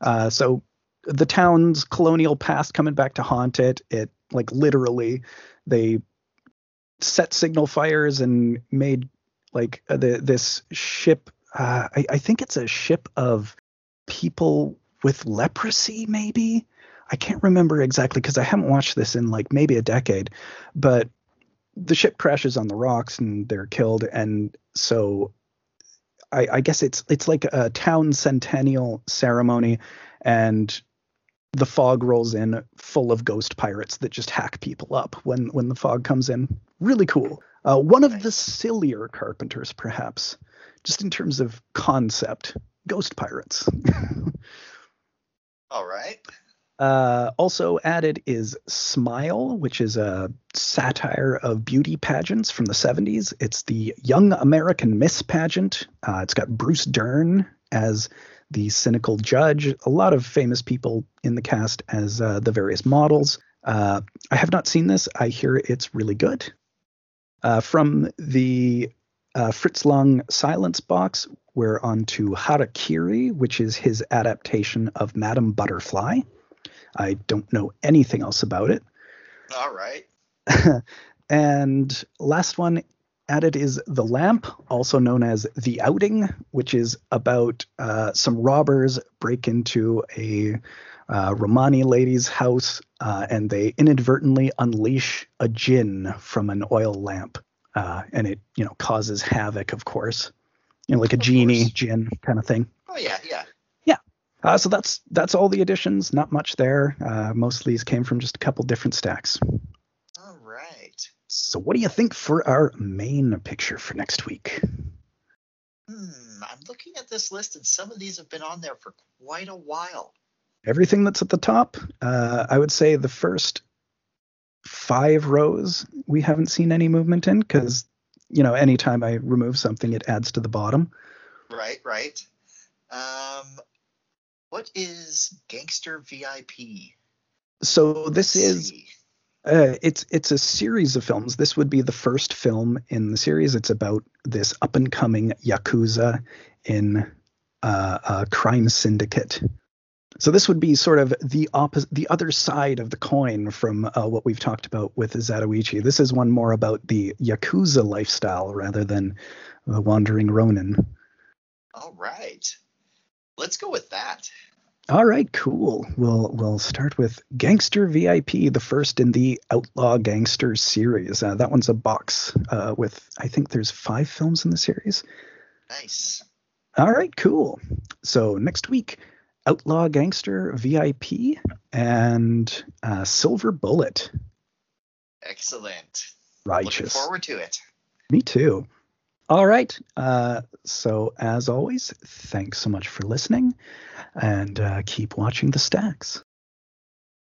Uh, so the town's colonial past coming back to haunt it. It, like, literally, they set signal fires and made, like, the, this ship. Uh, I, I think it's a ship of people with leprosy, maybe? I can't remember exactly because I haven't watched this in like maybe a decade, but the ship crashes on the rocks and they're killed. And so I, I guess it's it's like a town centennial ceremony, and the fog rolls in full of ghost pirates that just hack people up when, when the fog comes in. Really cool. Uh, one of the sillier Carpenters, perhaps, just in terms of concept, Ghost Pirates. All right. Uh, also added is Smile, which is a satire of beauty pageants from the seventies. It's the Young American Miss pageant. Uh, it's got Bruce Dern as the cynical judge, a lot of famous people in the cast as uh, the various models. Uh, I have not seen this. I hear it's really good. Uh, from the uh, Fritz Lang Silence Box, we're on to Harakiri, which is his adaptation of Madame Butterfly. I don't know anything else about it. All right. And last one added is The Lamp, also known as The Outing, which is about uh, some robbers break into a uh, Romani lady's house, uh, and they inadvertently unleash a djinn from an oil lamp. Uh, and it, you know, causes havoc, of course. You know, like a genie, djinn kind of thing. Oh, yeah, yeah. Uh, so that's that's all the additions. Not much there. Uh, most of these came from just a couple different stacks. All right. So what do you think for our main picture for next week? Hmm, I'm looking at this list, and some of these have been on there for quite a while. Everything that's at the top, uh, I would say the first five rows we haven't seen any movement in because, you know, anytime I remove something, it adds to the bottom. Right, right. Um. What is Gangster V I P? So this is uh, it's it's a series of films. This would be the first film in the series. It's about this up and coming yakuza in uh, a crime syndicate. So this would be sort of the opposite, the other side of the coin from uh, what we've talked about with Zatoichi. This is one more about the yakuza lifestyle rather than the wandering ronin. All right. Let's go with that. All right, cool. We'll we'll start with Gangster V I P, the first in the Outlaw Gangster series. Uh, that one's a box uh, with, I think there's five films in the series. Nice. All right, cool. So next week, Outlaw Gangster V I P and uh, Silver Bullet. Excellent. Righteous. Looking forward to it. Me too. All right. Uh, so as always, thanks so much for listening, and uh, keep watching The Stacks.